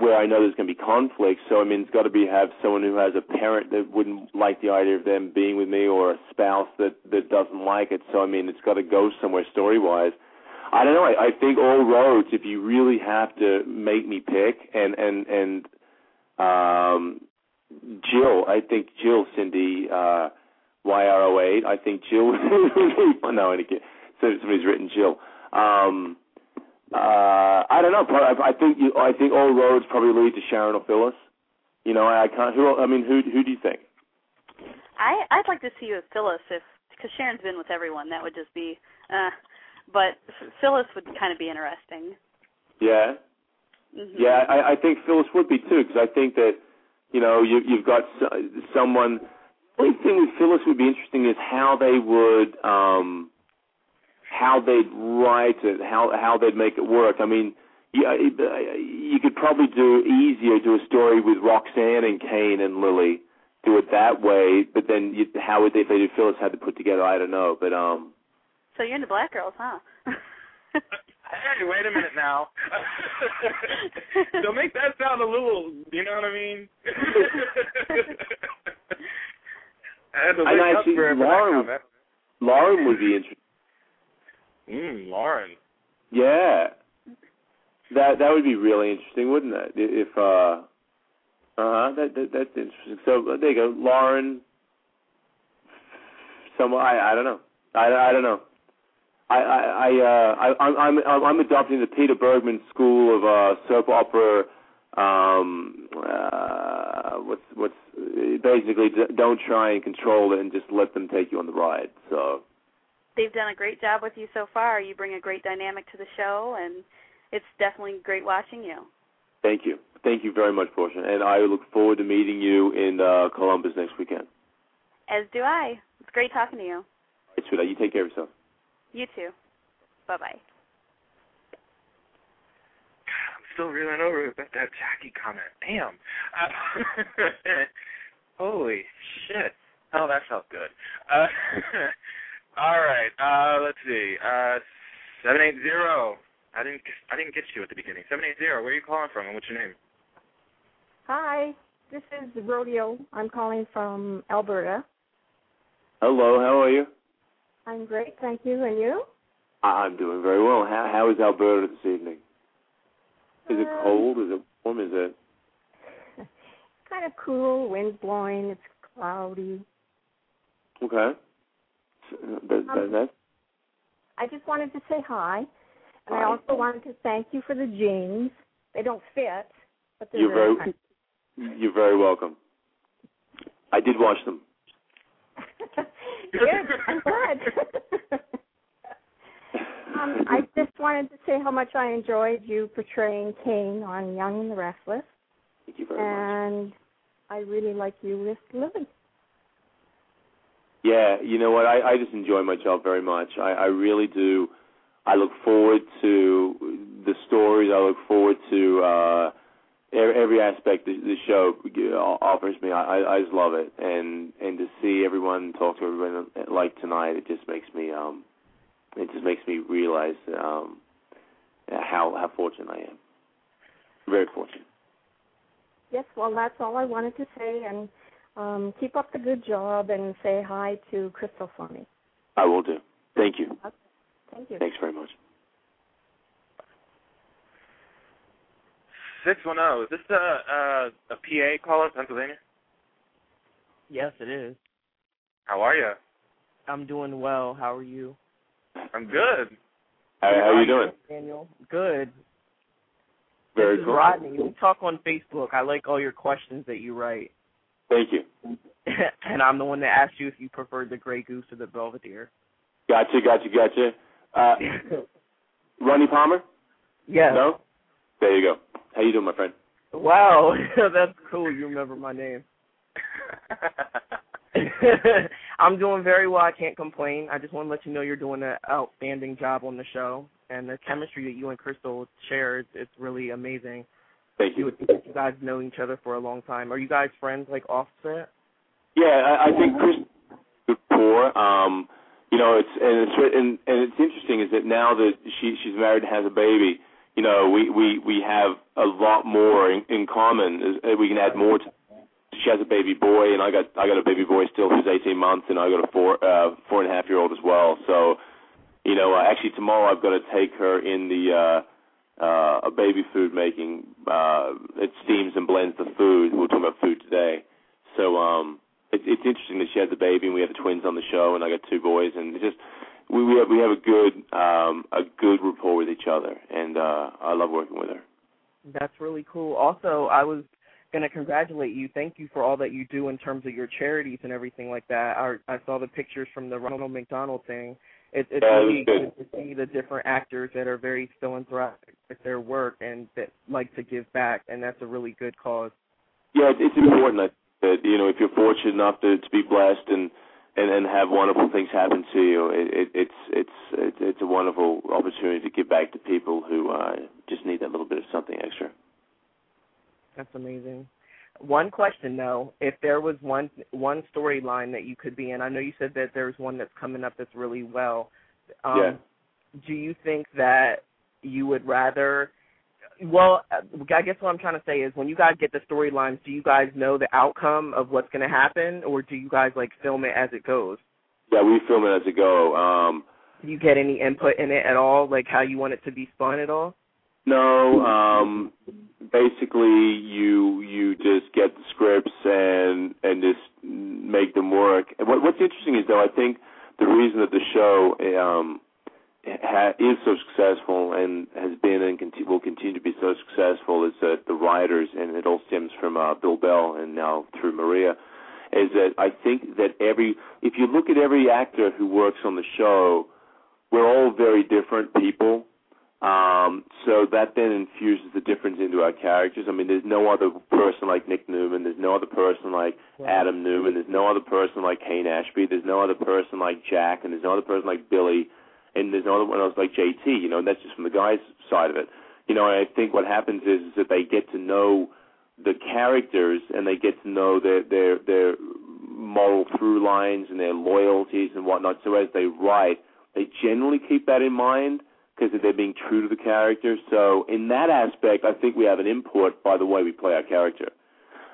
where I know there's going to be conflict. So, I mean, it's got to be have someone who has a parent that wouldn't like the idea of them being with me or a spouse that doesn't like it. So, I mean, it's got to go somewhere story-wise. I don't know. I think all roads, if you really have to make me pick, and Jill, I think Jill, Cindy, YR08, I think Jill. Oh, no, somebody's written Jill. I don't know. I think all roads probably lead to Sharon or Phyllis. You know, I can't. Who do you think? I'd like to see you with Phyllis, because Sharon's been with everyone. That would just be. But Phyllis would kind of be interesting. Yeah. Mm-hmm. Yeah, I think Phyllis would be too, because I think that you've got someone. The only thing with Phyllis would be interesting is how they would. How they'd write it, how they'd make it work. I mean, you could probably do a story with Roxanne and Cane and Lily, do it that way. But then, how would they do Phyllis? Had to put together, I don't know. But so you're into black girls, huh? Hey, wait a minute now. Don't make that sound a little. You know what I mean? I had to look up for that comment. Lauren would be interesting. Lauren. Yeah. That would be really interesting, wouldn't it? If that's interesting. So there you go, Lauren. Someone I don't know. I don't know. I'm adopting the Peter Bergman school of soap opera. What's basically don't try and control it and just let them take you on the ride. So. They've done a great job with you so far. You bring a great dynamic to the show, and it's definitely great watching you. Thank you. Thank you very much, Portia. And I look forward to meeting you in Columbus next weekend. As do I. It's great talking to you. All right, sweetheart. You take care of yourself. You too. Bye-bye. God, I'm still reeling over about that Jackie comment. Damn. Holy shit. Oh, that felt good. All right, let's see. 780. I didn't get you at the beginning. 780. Where are you calling from? And what's your name? Hi, this is the Rodeo. I'm calling from Alberta. Hello. How are you? I'm great, thank you. And you? I'm doing very well. How is Alberta this evening? Is it cold? Is it warm? Is it? Kind of cool. Wind blowing. It's cloudy. Okay. I just wanted to say hi, and I also wanted to thank you for the jeans. They don't fit, but they're very nice. You're very welcome. I did wash them. Good, I'm glad. I just wanted to say how much I enjoyed you portraying Cane on Young and the Restless. Thank you very much. And I really like you with Lily. Yeah, you know what? I just enjoy my job very much. I really do. I look forward to the stories. I look forward to every aspect the show offers me. I just love it. And to see everyone, talk to everyone like tonight, it just makes me realize how fortunate I am. Very fortunate. Yes, well, that's all I wanted to say, and keep up the good job, and say hi to Crystal for me. I will do. Thank you. Okay. Thank you. Thanks very much. 610, is this a PA caller, Pennsylvania? Yes, it is. How are you? I'm doing well. How are you? I'm good. How are you doing? Daniel, good. Very cool. This is Rodney. We talk on Facebook. I like all your questions that you write. Thank you. And I'm the one that asked you if you preferred the Grey Goose or the Belvedere. Gotcha. Ronnie Palmer? Yes. No? There you go. How you doing, my friend? Wow, that's cool. You remember my name. I'm doing very well. I can't complain. I just want to let you know you're doing an outstanding job on the show. And the chemistry that you and Crystal share, it's really amazing. Thank you. You guys know each other for a long time. Are you guys friends, like, offset? Yeah, I think Crystal is poor. You know, it's interesting is that now that she's married and has a baby, you know, we have a lot more in common. We can add more to. She has a baby boy, and I got a baby boy still who's 18 months, and I got a 4.5-year-old as well. So, you know, actually tomorrow I've got to take her in the a baby food making. It steams and blends the food. We're talking about food today. So it's interesting that she has a baby, and we have the twins on the show, and I got two boys, and it's just we have a good rapport with each other, and I love working with her. That's really cool. Also, I was going to congratulate you. Thank you for all that you do in terms of your charities and everything like that. I saw the pictures from the Ronald McDonald thing. It's really good to see the different actors that are very philanthropic with their work and that like to give back, and that's a really good cause. Yeah, it's important that, you know, if you're fortunate enough to be blessed and have wonderful things happen to you, it's a wonderful opportunity to give back to people who just need that little bit of something extra. That's amazing. One question, though, if there was one storyline that you could be in, I know you said that there's one that's coming up that's really well. Do you think that you would rather – well, I guess what I'm trying to say is when you guys get the storylines, do you guys know the outcome of what's going to happen, or do you guys, like, film it as it goes? Yeah, we film it as it goes. Do you get any input in it at all, like how you want it to be spun at all? No, basically you just get the scripts and just make them work. What's interesting is, though, I think the reason that the show is so successful and has been and will continue to be so successful is that the writers, and it all stems from Bill Bell and now through Maria, is that I think that if you look at every actor who works on the show, we're all very different people. So that then infuses the difference into our characters. I mean, there's no other person like Nick Newman. There's no other person like Adam Newman. There's no other person like Cane Ashby. There's no other person like Jack, and there's no other person like Billy, and there's no other one else like JT, you know, and that's just from the guy's side of it. You know, and I think what happens is that they get to know the characters, and they get to know their moral through lines and their loyalties and whatnot. So as they write, they generally keep that in mind, because they're being true to the character. So in that aspect, I think we have an input by the way we play our character.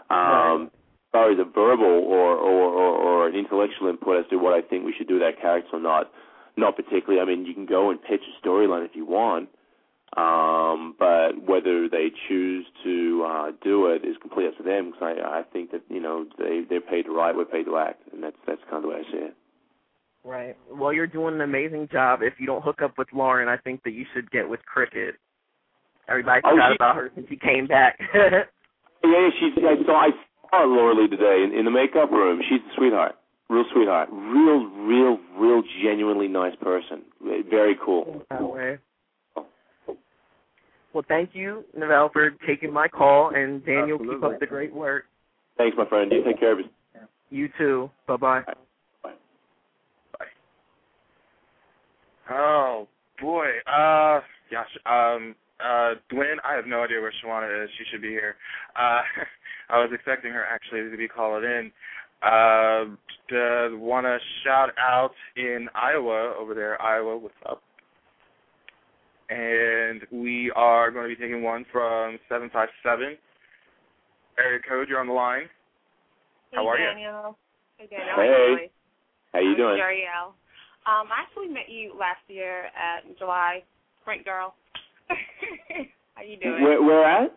Right. As far as a verbal or an intellectual input as to what I think we should do with that character or not particularly. I mean, you can go and pitch a storyline if you want, but whether they choose to do it is completely up to them, because I think that, you know, they're paid to write, we're paid to act, and that's kind of the way I see it. Right. Well, you're doing an amazing job. If you don't hook up with Lauren, I think that you should get with Cricket. Everybody forgot about her since she came back. Yeah, I saw Laura Lee today in the makeup room. She's a sweetheart, real sweetheart, real, genuinely nice person. Very cool. That way. Well, thank you, Navelle, for taking my call, and Daniel, absolutely, keep up the great work. Thanks, my friend. You take care of it. You too. Bye-bye. Bye. Bye. Oh, boy. Gosh. Gwen, I have no idea where Shawana is. She should be here. I was expecting her, actually, to be called in. Want to shout out in Iowa, over there. Iowa, what's up? And we are going to be taking one from 757. Area code, you're on the line. Hey, how are Daniel. You? Hey, Daniel. Hey. How you doing? Ariel. I actually met you last year at July. Great girl. How you doing? Where at?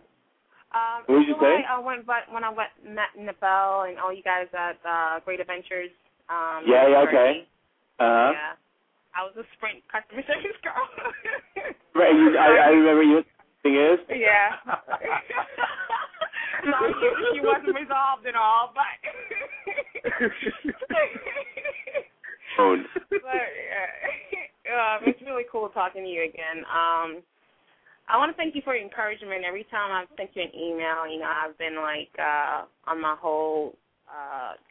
What did you say? When I met Navelle and all you guys at Great Adventures. Yeah, okay. Uh-huh. Yeah. I was a Sprint customer service girl. Right, I remember you. Thing is? Yeah. No, she wasn't resolved at all, but. But it's really cool talking to you again. I want to thank you for your encouragement. Every time I've sent you an email, you know, I've been like on my whole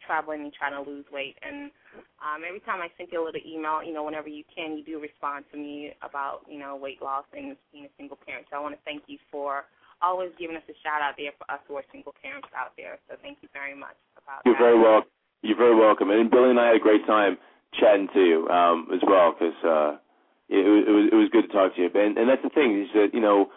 traveling and trying to lose weight. And every time I send you a little email, you know, whenever you can, you do respond to me about, you know, weight loss and being a single parent. So I want to thank you for always giving us a shout out there for us who are single parents out there. So thank you very much about that. You're very welcome. You're very welcome. And Billy and I had a great time chatting to you as well, because it was good to talk to you. And that's the thing is that, you know,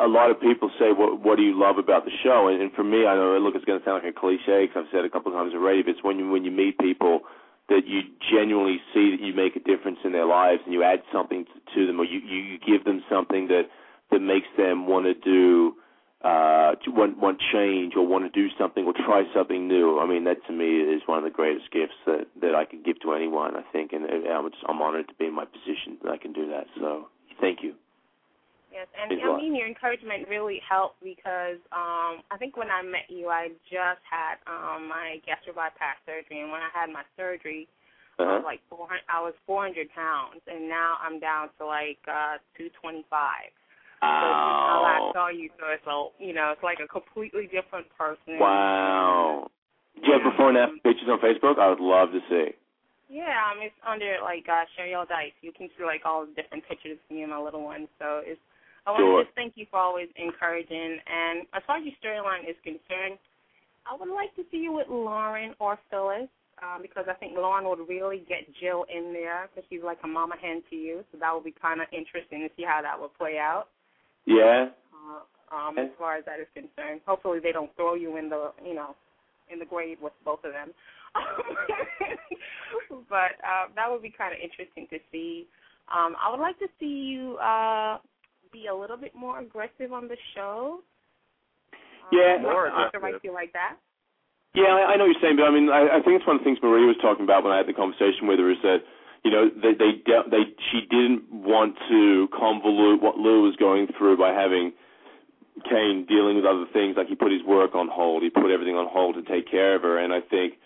a lot of people say, what do you love about the show? And for me, I know, look, it's going to sound like a cliche because I've said it a couple of times already, but it's when you meet people that you genuinely see that you make a difference in their lives and you add something to them, or you give them something that makes them want to do want change or want to do something or try something new. I mean, that to me is one of the greatest gifts that I can give to anyone, I think, and I'm honored to be in my position that I can do that. So thank you. Yes, and I mean, your encouragement really helped because I think when I met you, I just had my gastro bypass surgery, and when I had my surgery, uh-huh, I was 400 pounds, and now I'm down to like 225. So how I saw you, so you know, it's like a completely different person. Wow. Do you have before and after pictures on Facebook? I would love to see. Yeah, it's under like Share Your Dice. You can see like all the different pictures of me and my little one. So I want to just thank you for always encouraging. And as far as your storyline is concerned, I would like to see you with Lauren or Phyllis because I think Lauren would really get Jill in there because she's like a mama hen to you. So that would be kind of interesting to see how that would play out. Yeah. As far as that is concerned, hopefully they don't throw you in the, you know, in the grave with both of them. But that would be kind of interesting to see. I would like to see you be a little bit more aggressive on the show. Yeah, more aggressive. Might feel like that. Yeah, I know what you're saying, but I mean, I think it's one of the things Maria was talking about when I had the conversation with her is that, you know, she didn't want to convolute what Lou was going through by having Cane dealing with other things. Like he put his work on hold. He put everything on hold to take care of her. And I think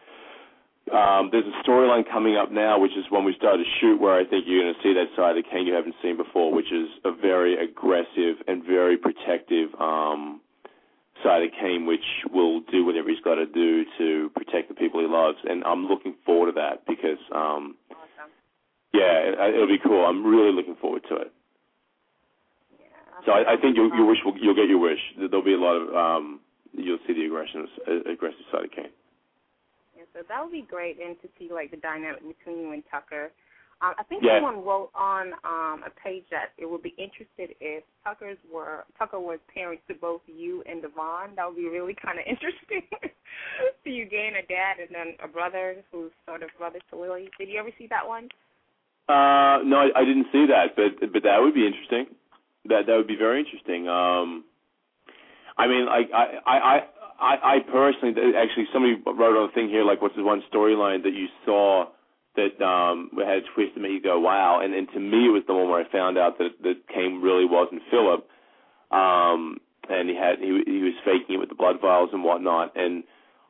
there's a storyline coming up now, which is when we started to shoot, where I think you're going to see that side of Cane you haven't seen before, which is a very aggressive and very protective side of Cane, which will do whatever he's got to do to protect the people he loves. And I'm looking forward to that because yeah, it'll be cool. I'm really looking forward to it. Yeah, so I think you'll get your wish. There'll be a lot of you'll see the aggressive side of Cane. Yeah, so that would be great, and to see like the dynamic between you and Tucker. I think someone wrote on a page that it would be interested if Tucker was parents to both you and Devon. That would be really kind of interesting. So you gain a dad and then a brother who's sort of brother to Lily. Did you ever see that one? No, I didn't see that, but that would be interesting. That would be very interesting. I mean, I personally, actually, somebody wrote on a thing here, like, what's the one storyline that you saw that had a twist that made you go, wow, and to me it was the one where I found out that Cane really wasn't Philip, and he was faking it with the blood vials and whatnot, and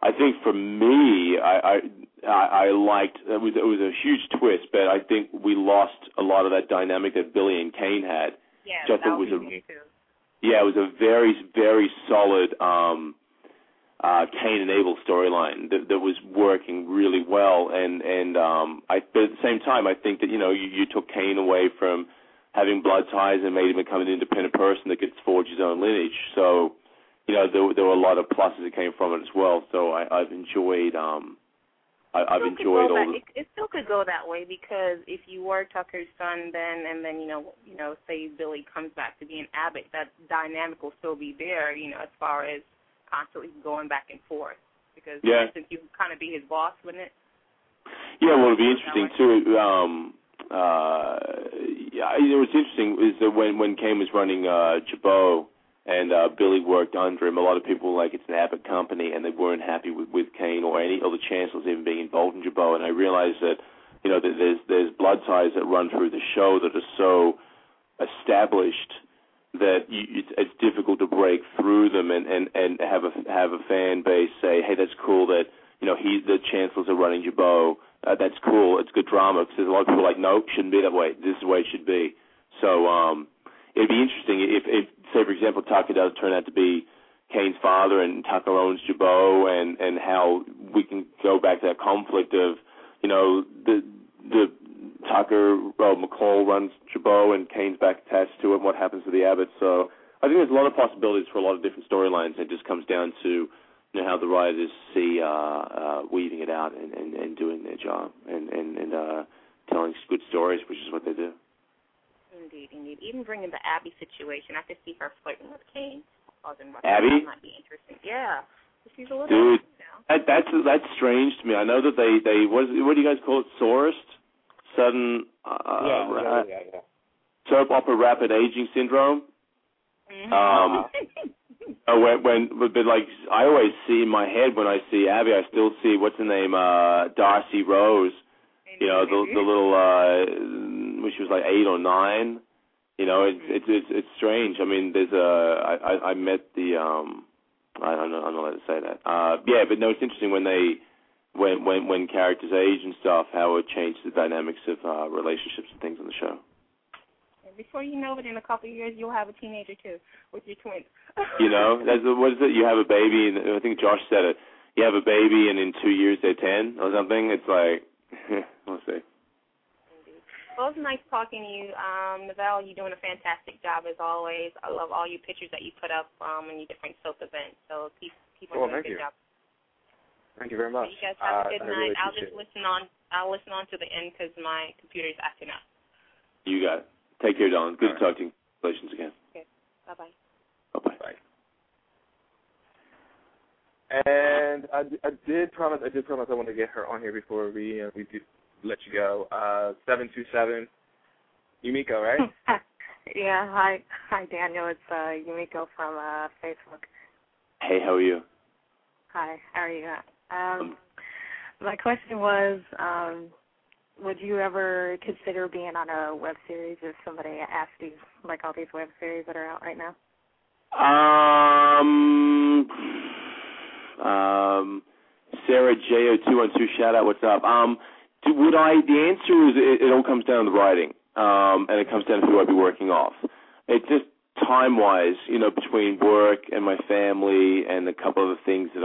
I think for me, I liked it was a huge twist, but I think we lost a lot of that dynamic that Billy and Cane had. Yeah, that was a, too. Yeah, it was a very, very solid Cain and Abel storyline that was working really well. But at the same time, I think that, you took Cain away from having blood ties and made him become an independent person that could forge his own lineage. So, there were a lot of pluses that came from it as well. So I've enjoyed... It still could go that way, because if you were Tucker's son then say Billy comes back to be an abbot, that dynamic will still be there, as far as constantly going back and forth, because since you kind of be his boss, wouldn't it? Yeah, well, it'd be interesting too. What's interesting is that when Cain was running Jabot and Billy worked under him, a lot of people were like, it's an abbot company, and they weren't happy with Cain or any other chancellors even being involved in Jabot. And I realized that, that there's blood ties that run through the show that are so established that it's difficult to break through them and have a fan base say, hey, that's cool that the chancellors are running Jabot. That's cool. It's good drama. Because there's a lot of people like, no, it shouldn't be that way. This is the way it should be. So it'd be interesting if say, for example, Tucker does turn out to be Cain's father and Tucker owns Jabot, and how we can go back to that conflict of, the Tucker, McCall runs Jabot and Cain's back attached to it, and what happens to the abbot. So I think there's a lot of possibilities for a lot of different storylines. It just comes down to how the writers see weaving it out and doing their job and telling good stories, which is what they do. Indeed. Even bringing the Abby situation, I could see her flirting with Cain. Abby? That might be interesting. Yeah. She's a little dude, that's strange to me. I know that they what do you guys call it? Sourced? Sudden soap opera rapid aging syndrome. Mm-hmm. I always see in my head when I see Abby, I still see what's the name? Darcy Rose. The little when she was like 8 or 9, it's strange. I mean, there's I met the I'm not allowed to say that. It's interesting when characters age and stuff, how it changes the dynamics of relationships and things on the show. And before you know it, in a couple of years, you'll have a teenager too with your twins. What is it? You have a baby, and I think Josh said it. You have a baby, and in 2 years they're 10 or something. It's like, we'll see. Well, it was nice talking to you, Navelle. You're doing a fantastic job as always. I love all your pictures that you put up in your different soap events. So keep on doing a good job. Thank you very much. You guys have a good night. Really I'll listen on to the end because my computer's acting up. You got it. Take care, Don. Good talking. Congratulations again. Okay. Bye-bye. Bye. And I did promise I wanted to get her on here before we do. Let you go. 727, Yumiko, right? Yeah. Hi, Daniel. It's Yumiko from Facebook. Hey, how are you? Hi. How are you? My question was, would you ever consider being on a web series if somebody asked you, like all these web series that are out right now? Sarah J0212, shout out. What's up? The answer is it all comes down to the writing, and it comes down to who I'd be working off. It's just time-wise, between work and my family and a couple of the things that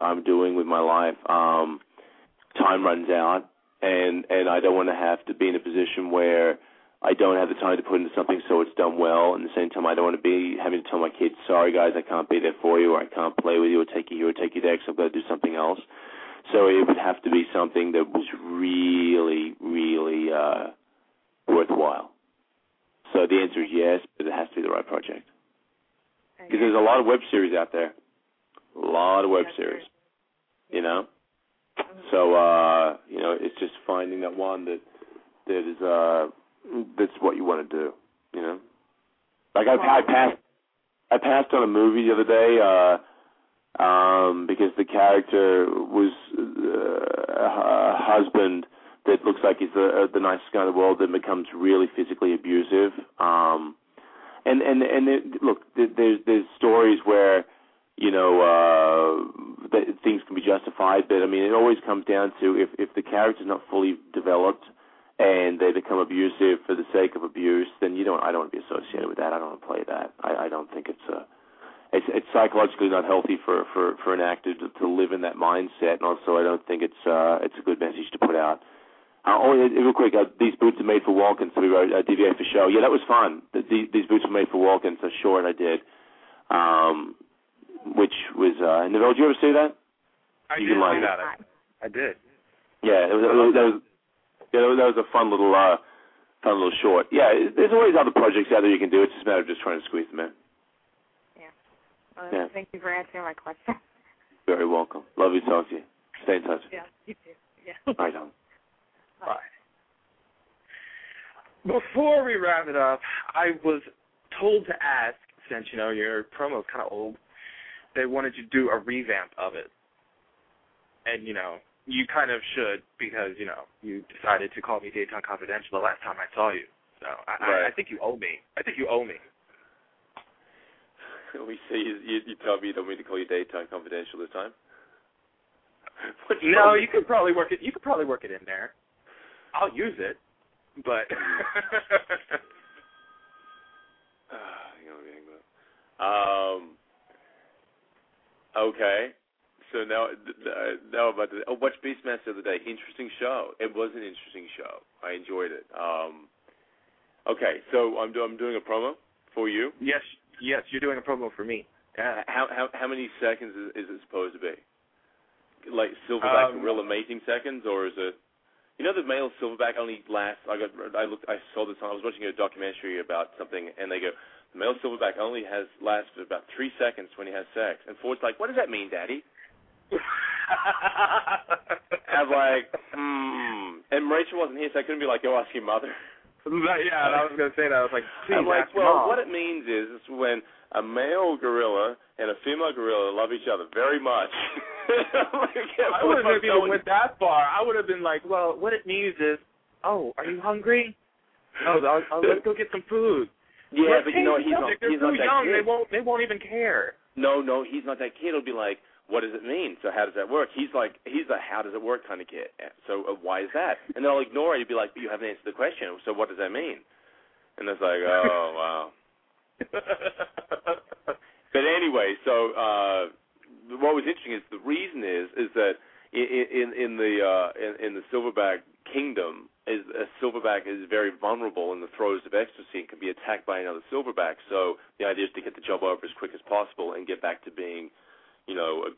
I'm doing with my life, time runs out, and I don't want to have to be in a position where I don't have the time to put into something so it's done well, and at the same time I don't want to be having to tell my kids, sorry guys, I can't be there for you, or I can't play with you, or take you here, or take you there, because I've got to do something else. So it would have to be something that was really, really worthwhile. So the answer is yes, but it has to be the right project. Because there's a lot of web series out there. A lot of web series, So, it's just finding that one that's what you want to do, Like I passed on a movie the other day, because the character was a husband that looks like he's the nicest guy in the world, then becomes really physically abusive. There's stories where things can be justified, but I mean, it always comes down to if the character's not fully developed and they become abusive for the sake of abuse, then I don't want to be associated with that. I don't want to play that. I I don't think it's psychologically not healthy for an actor to live in that mindset, and also I don't think it's a good message to put out. Real quick, these boots are made for walking, so we wrote DVA for show. Yeah, that was fun. These boots were made for walking, so short I did. Which was, Navelle, did you ever see that? I did. Yeah, that was a fun little short. Yeah, there's always other projects out there you can do. It's just a matter of just trying to squeeze them in. Yeah. Well, yeah. Thank you for answering my question. Very welcome. Love you, talk to you. Stay in touch. Yeah, you too. Yeah. Right on. Bye. Before we wrap it up, I was told to ask, since, you know, your promo is kind of old, they wanted you to do a revamp of it. And, you know, you kind of should, because, you know, you decided to call me Daytime Confidential the last time I saw you. So I think you owe me. I think you owe me. We say you tell me you don't mean to call you Daytime Confidential this time? No, you could probably work it. You could probably work it in there. I'll use it, but you know what I mean? Okay. So now about the watch Beastmaster of the day. Interesting show. It was an interesting show. I enjoyed it. Okay. So I'm doing a promo for you. Yes, you're doing a promo for me. How many seconds is it supposed to be? Like silverback gorilla mating seconds, or is it? You know, the male silverback only lasts. I saw this on. I was watching a documentary about something, and they go, the male silverback only lasts for about 3 seconds when he has sex. And Ford's like, what does that mean, Daddy? I'm like, And Rachel wasn't here, so I couldn't be like, go ask your mother. Yeah, I was going to say that. I was like, please I'm like, well, what it means is when a male gorilla and a female gorilla love each other very much. I wouldn't have even went that far. I would have been like, well, what it means is, oh, are you hungry? Oh, let's go get some food. Yeah, but you know, he's not that young. Kid. They won't even care. No, he's not that kid. It'll be like, what does it mean? So how does that work? He's a how does it work kind of kid. So why is that? And they'll ignore it. You'll be like, but you haven't answered the question. So what does that mean? And it's like, oh, wow. But anyway, so what was interesting is the reason is that in the silverback kingdom, a silverback is very vulnerable in the throes of ecstasy and can be attacked by another silverback. So the idea is to get the job over as quick as possible and get back to being, you know,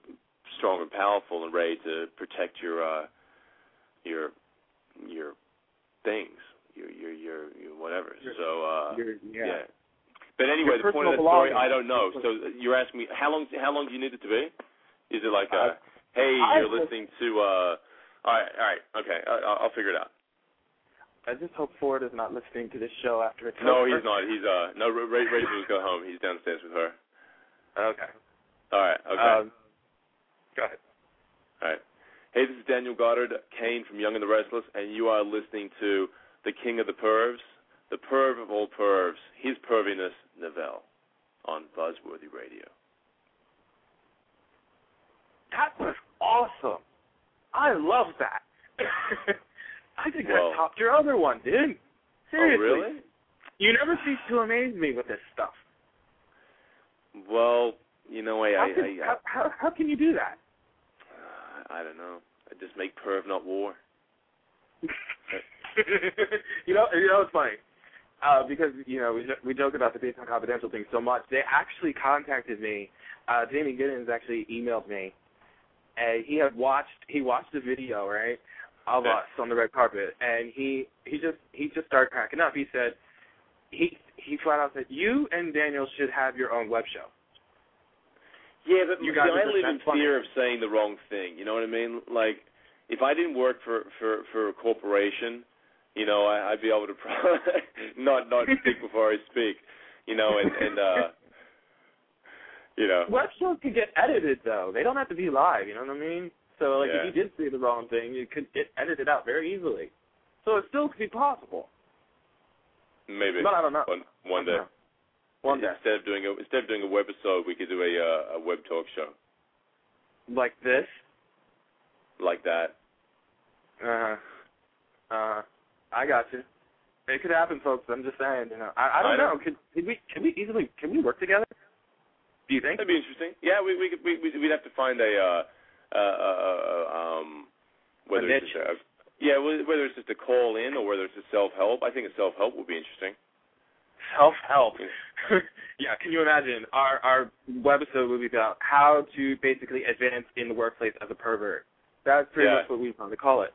strong and powerful and ready to protect your things, your whatever. So. But anyway, the point of the story, I don't know. So you're asking me how long do you need it to be? Is it like, you're listening to? All right, okay, I'll figure it out. I just hope Ford is not listening to this show after it's over. No, he's not. He's Rachel go home. He's downstairs with her. Okay. All right. Okay. Go ahead. All right. Hey, this is Daniel Goddard, Kane from Young and the Restless, and you are listening to the King of the Pervs. The perv of all pervs, his perviness, Navelle, on Buzzworthy Radio. That was awesome. I love that. I think that topped your other one, dude. Seriously. Oh, really? You never cease to amaze me with this stuff. Well, you know, how can you do that? I don't know. I just make perv, not war. you know, it's funny. Because, you know, we joke about the Daytime Confidential thing so much. They actually contacted me. Jamie Giddens actually emailed me, and he watched the video, right, of us on the red carpet, and he just started cracking up. He said he flat out said, you and Daniel should have your own web show. Yeah, but you guys, I live in fear of saying the wrong thing. You know what I mean? Like, if I didn't work for a corporation, you know, I'd be able to not speak before I speak, you know, and you know. Web shows can get edited, though. They don't have to be live, you know what I mean? So, like, if you did say the wrong thing, you could get edited out very easily. So it still could be possible. Maybe. But I don't know. One day. One day. Instead of doing a webisode, we could do a web talk show. Like this? Like that. I got you. It could happen, folks. I'm just saying, you know. I don't know. Can we work together? Do you think that'd be interesting? Yeah, we'd have to find whether it's just whether it's just a call in or whether it's a self-help. I think a self-help would be interesting. Self-help. Yeah, can you imagine? Our webisode would be about how to basically advance in the workplace as a pervert. That's pretty much what we want to call it.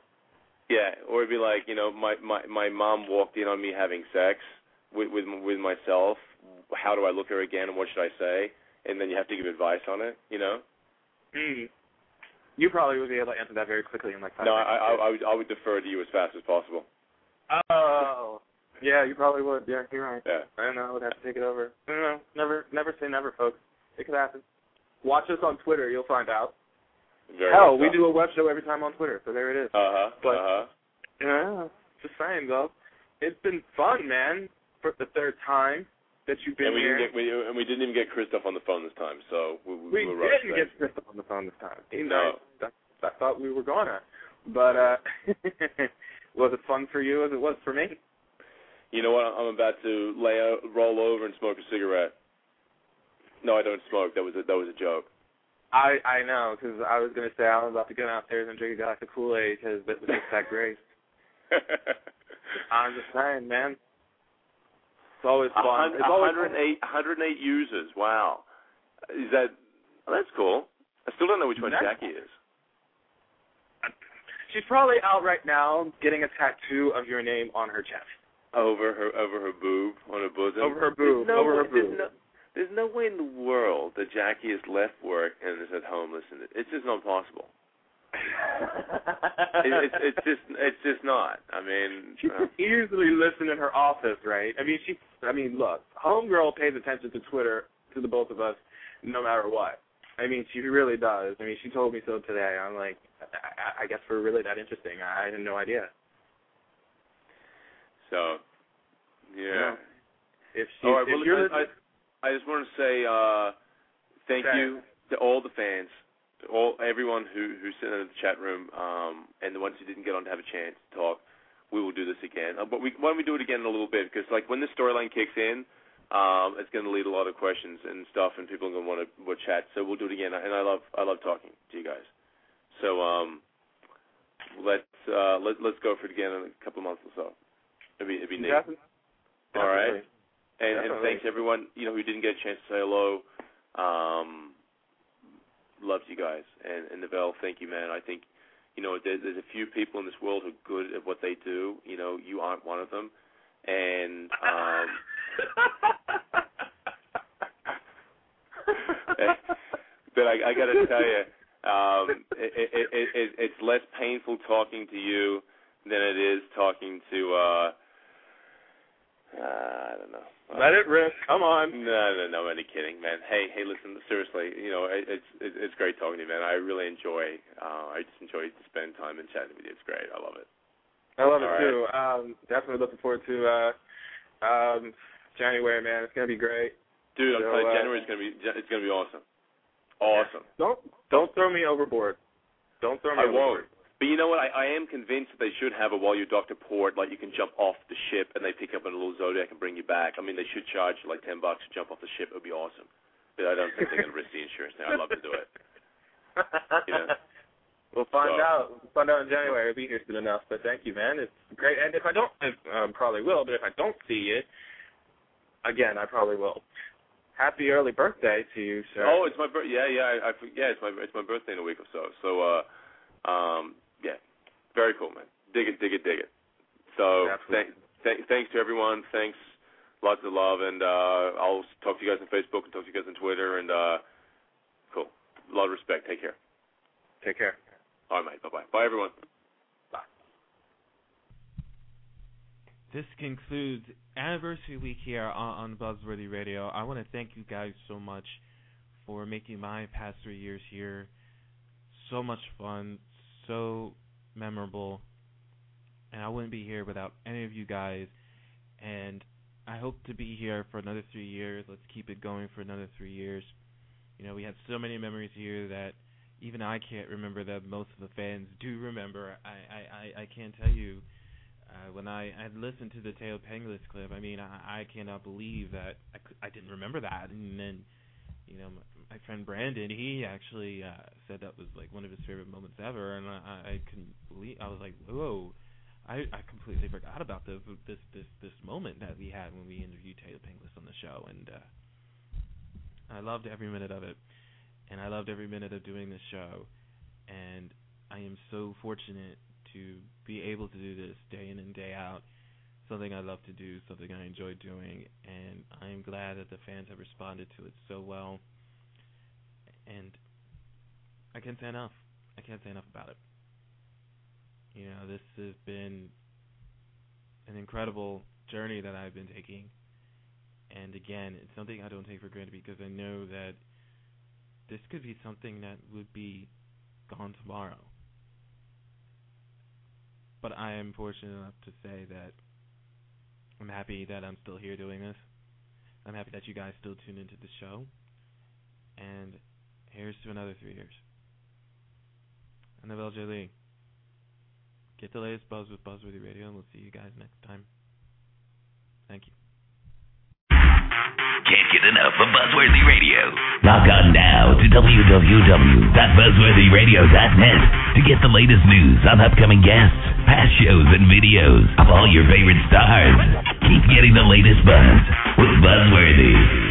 Yeah, or it'd be like, you know, my mom walked in on me having sex with myself. How do I look at her again, and what should I say? And then you have to give advice on it, you know? Mm. You probably would be able to answer that very quickly in like 5 minutes. No, I would defer to you as fast as possible. Oh. Yeah, you probably would. Yeah, you're right. Yeah. I don't know. I would have to take it over. No, never say never, folks. It could happen. Watch us on Twitter. You'll find out. Hell, we do a web show every time on Twitter, so there it is. Uh-huh. But, yeah, just saying, though. It's been fun, man, for the third time that you've been here. And we didn't even get Christoph on the phone this time, so we were right. We didn't get Christoph on the phone this time. No. I thought we were going to. But was it fun for you as it was for me? You know what? I'm about to roll over and smoke a cigarette. No, I don't smoke. That was a joke. I know, because I was going to say I was about to go downstairs and drink a glass of Kool-Aid because it was just that great. I'm just saying, man. It's always fun. It's always 108 users. Wow. Is that? Oh, that's cool. I still don't know which one Jackie is. She's probably out right now getting a tattoo of your name on her chest. Over her boob, on her bosom. Over her boob, over her boob. There's no way in the world that Jackie has left work and is at home listening. It's just not possible. it's just not. I mean, she could easily listen in her office, right? I mean, look, homegirl pays attention to Twitter, to the both of us, no matter what. I mean, she really does. I mean, she told me so today. I'm like, I guess we're really that interesting. I had no idea. So, yeah. All right, well, I just want to say thank you to all the fans, everyone who's sitting in the chat room, and the ones who didn't get on to have a chance to talk. We will do this again. But why don't we do it again in a little bit? Because, like, when this storyline kicks in, it's going to lead a lot of questions and stuff, and people are going to want to chat. So we'll do it again. And I love talking to you guys. So let's go for it again in a couple of months or so. It'd be neat. All right. And thanks, everyone, you know, who didn't get a chance to say hello. Loves you guys. And Navelle, thank you, man. I think, you know, there's a few people in this world who are good at what they do. You know, you aren't one of them. And but I got to tell you, it's less painful talking to you than it is talking to... I don't know. Let it rip. Come on. No, I'm only kidding, man. Hey, listen, seriously, you know, it's great talking to you, man. I really enjoy, I just enjoy to spend time and chatting with you. It's great. I love it. I love it, too. Definitely looking forward to January, man. It's going to be great. Dude, I'm telling you, January is going to be awesome. Awesome. Don't throw me overboard. Don't throw me overboard. I won't. But you know what? I am convinced that they should have a while you're Dr. Port, like you can jump off the ship and they pick up a little Zodiac and bring you back. I mean, they should charge you like $10 to jump off the ship. It would be awesome. But I don't think they're going to risk the insurance now. I'd love to do it. You know? We'll find out. We'll find out in January. It'll be here soon enough. But thank you, man. It's great. And if I don't, I probably will. But if I don't see it, again, I probably will. Happy early birthday to you, sir. Oh, it's my birthday. It's my birthday in a week or so. So, yeah, very cool, man. Dig it. So thanks to everyone. Thanks, lots of love, and I'll talk to you guys on Facebook and talk to you guys on Twitter, and cool. A lot of respect. Take care. All right, mate. Bye-bye. Bye, everyone. Bye. This concludes Anniversary Week here on Buzzworthy Radio. I want to thank you guys so much for making my past 3 years here so much fun, so memorable, and I wouldn't be here without any of you guys, and I hope to be here for another 3 years. Let's keep it going for another 3 years. You know, we have so many memories here that even I can't remember that most of the fans do remember. I can't tell you When I had listened to the Taylor Pinkless clip, I mean, I cannot believe that I didn't remember that. And then, you know, my friend Brandon, he actually said that was like one of his favorite moments ever, and I couldn't believe. I was like, whoa, I completely forgot about this moment that we had when we interviewed Taylor Pinkless on the show, and I loved every minute of it, and I loved every minute of doing this show, and I am so fortunate to be able to do this day in and day out, something I love to do, something I enjoy doing, and I'm glad that the fans have responded to it so well, and I can't say enough. I can't say enough about it. You know, this has been an incredible journey that I've been taking, and again, it's something I don't take for granted because I know that this could be something that would be gone tomorrow. But I am fortunate enough to say that I'm happy that I'm still here doing this. I'm happy that you guys still tune into the show. And here's to another 3 years. I'm Navelle J. Lee. Get the latest buzz with Buzzworthy Radio, and we'll see you guys next time. Thank you. Can't get enough of Buzzworthy Radio. Log on now to www.buzzworthyradio.net to get the latest news on upcoming guests, past shows and videos of all your favorite stars. Keep getting the latest buzz with Buzzworthy.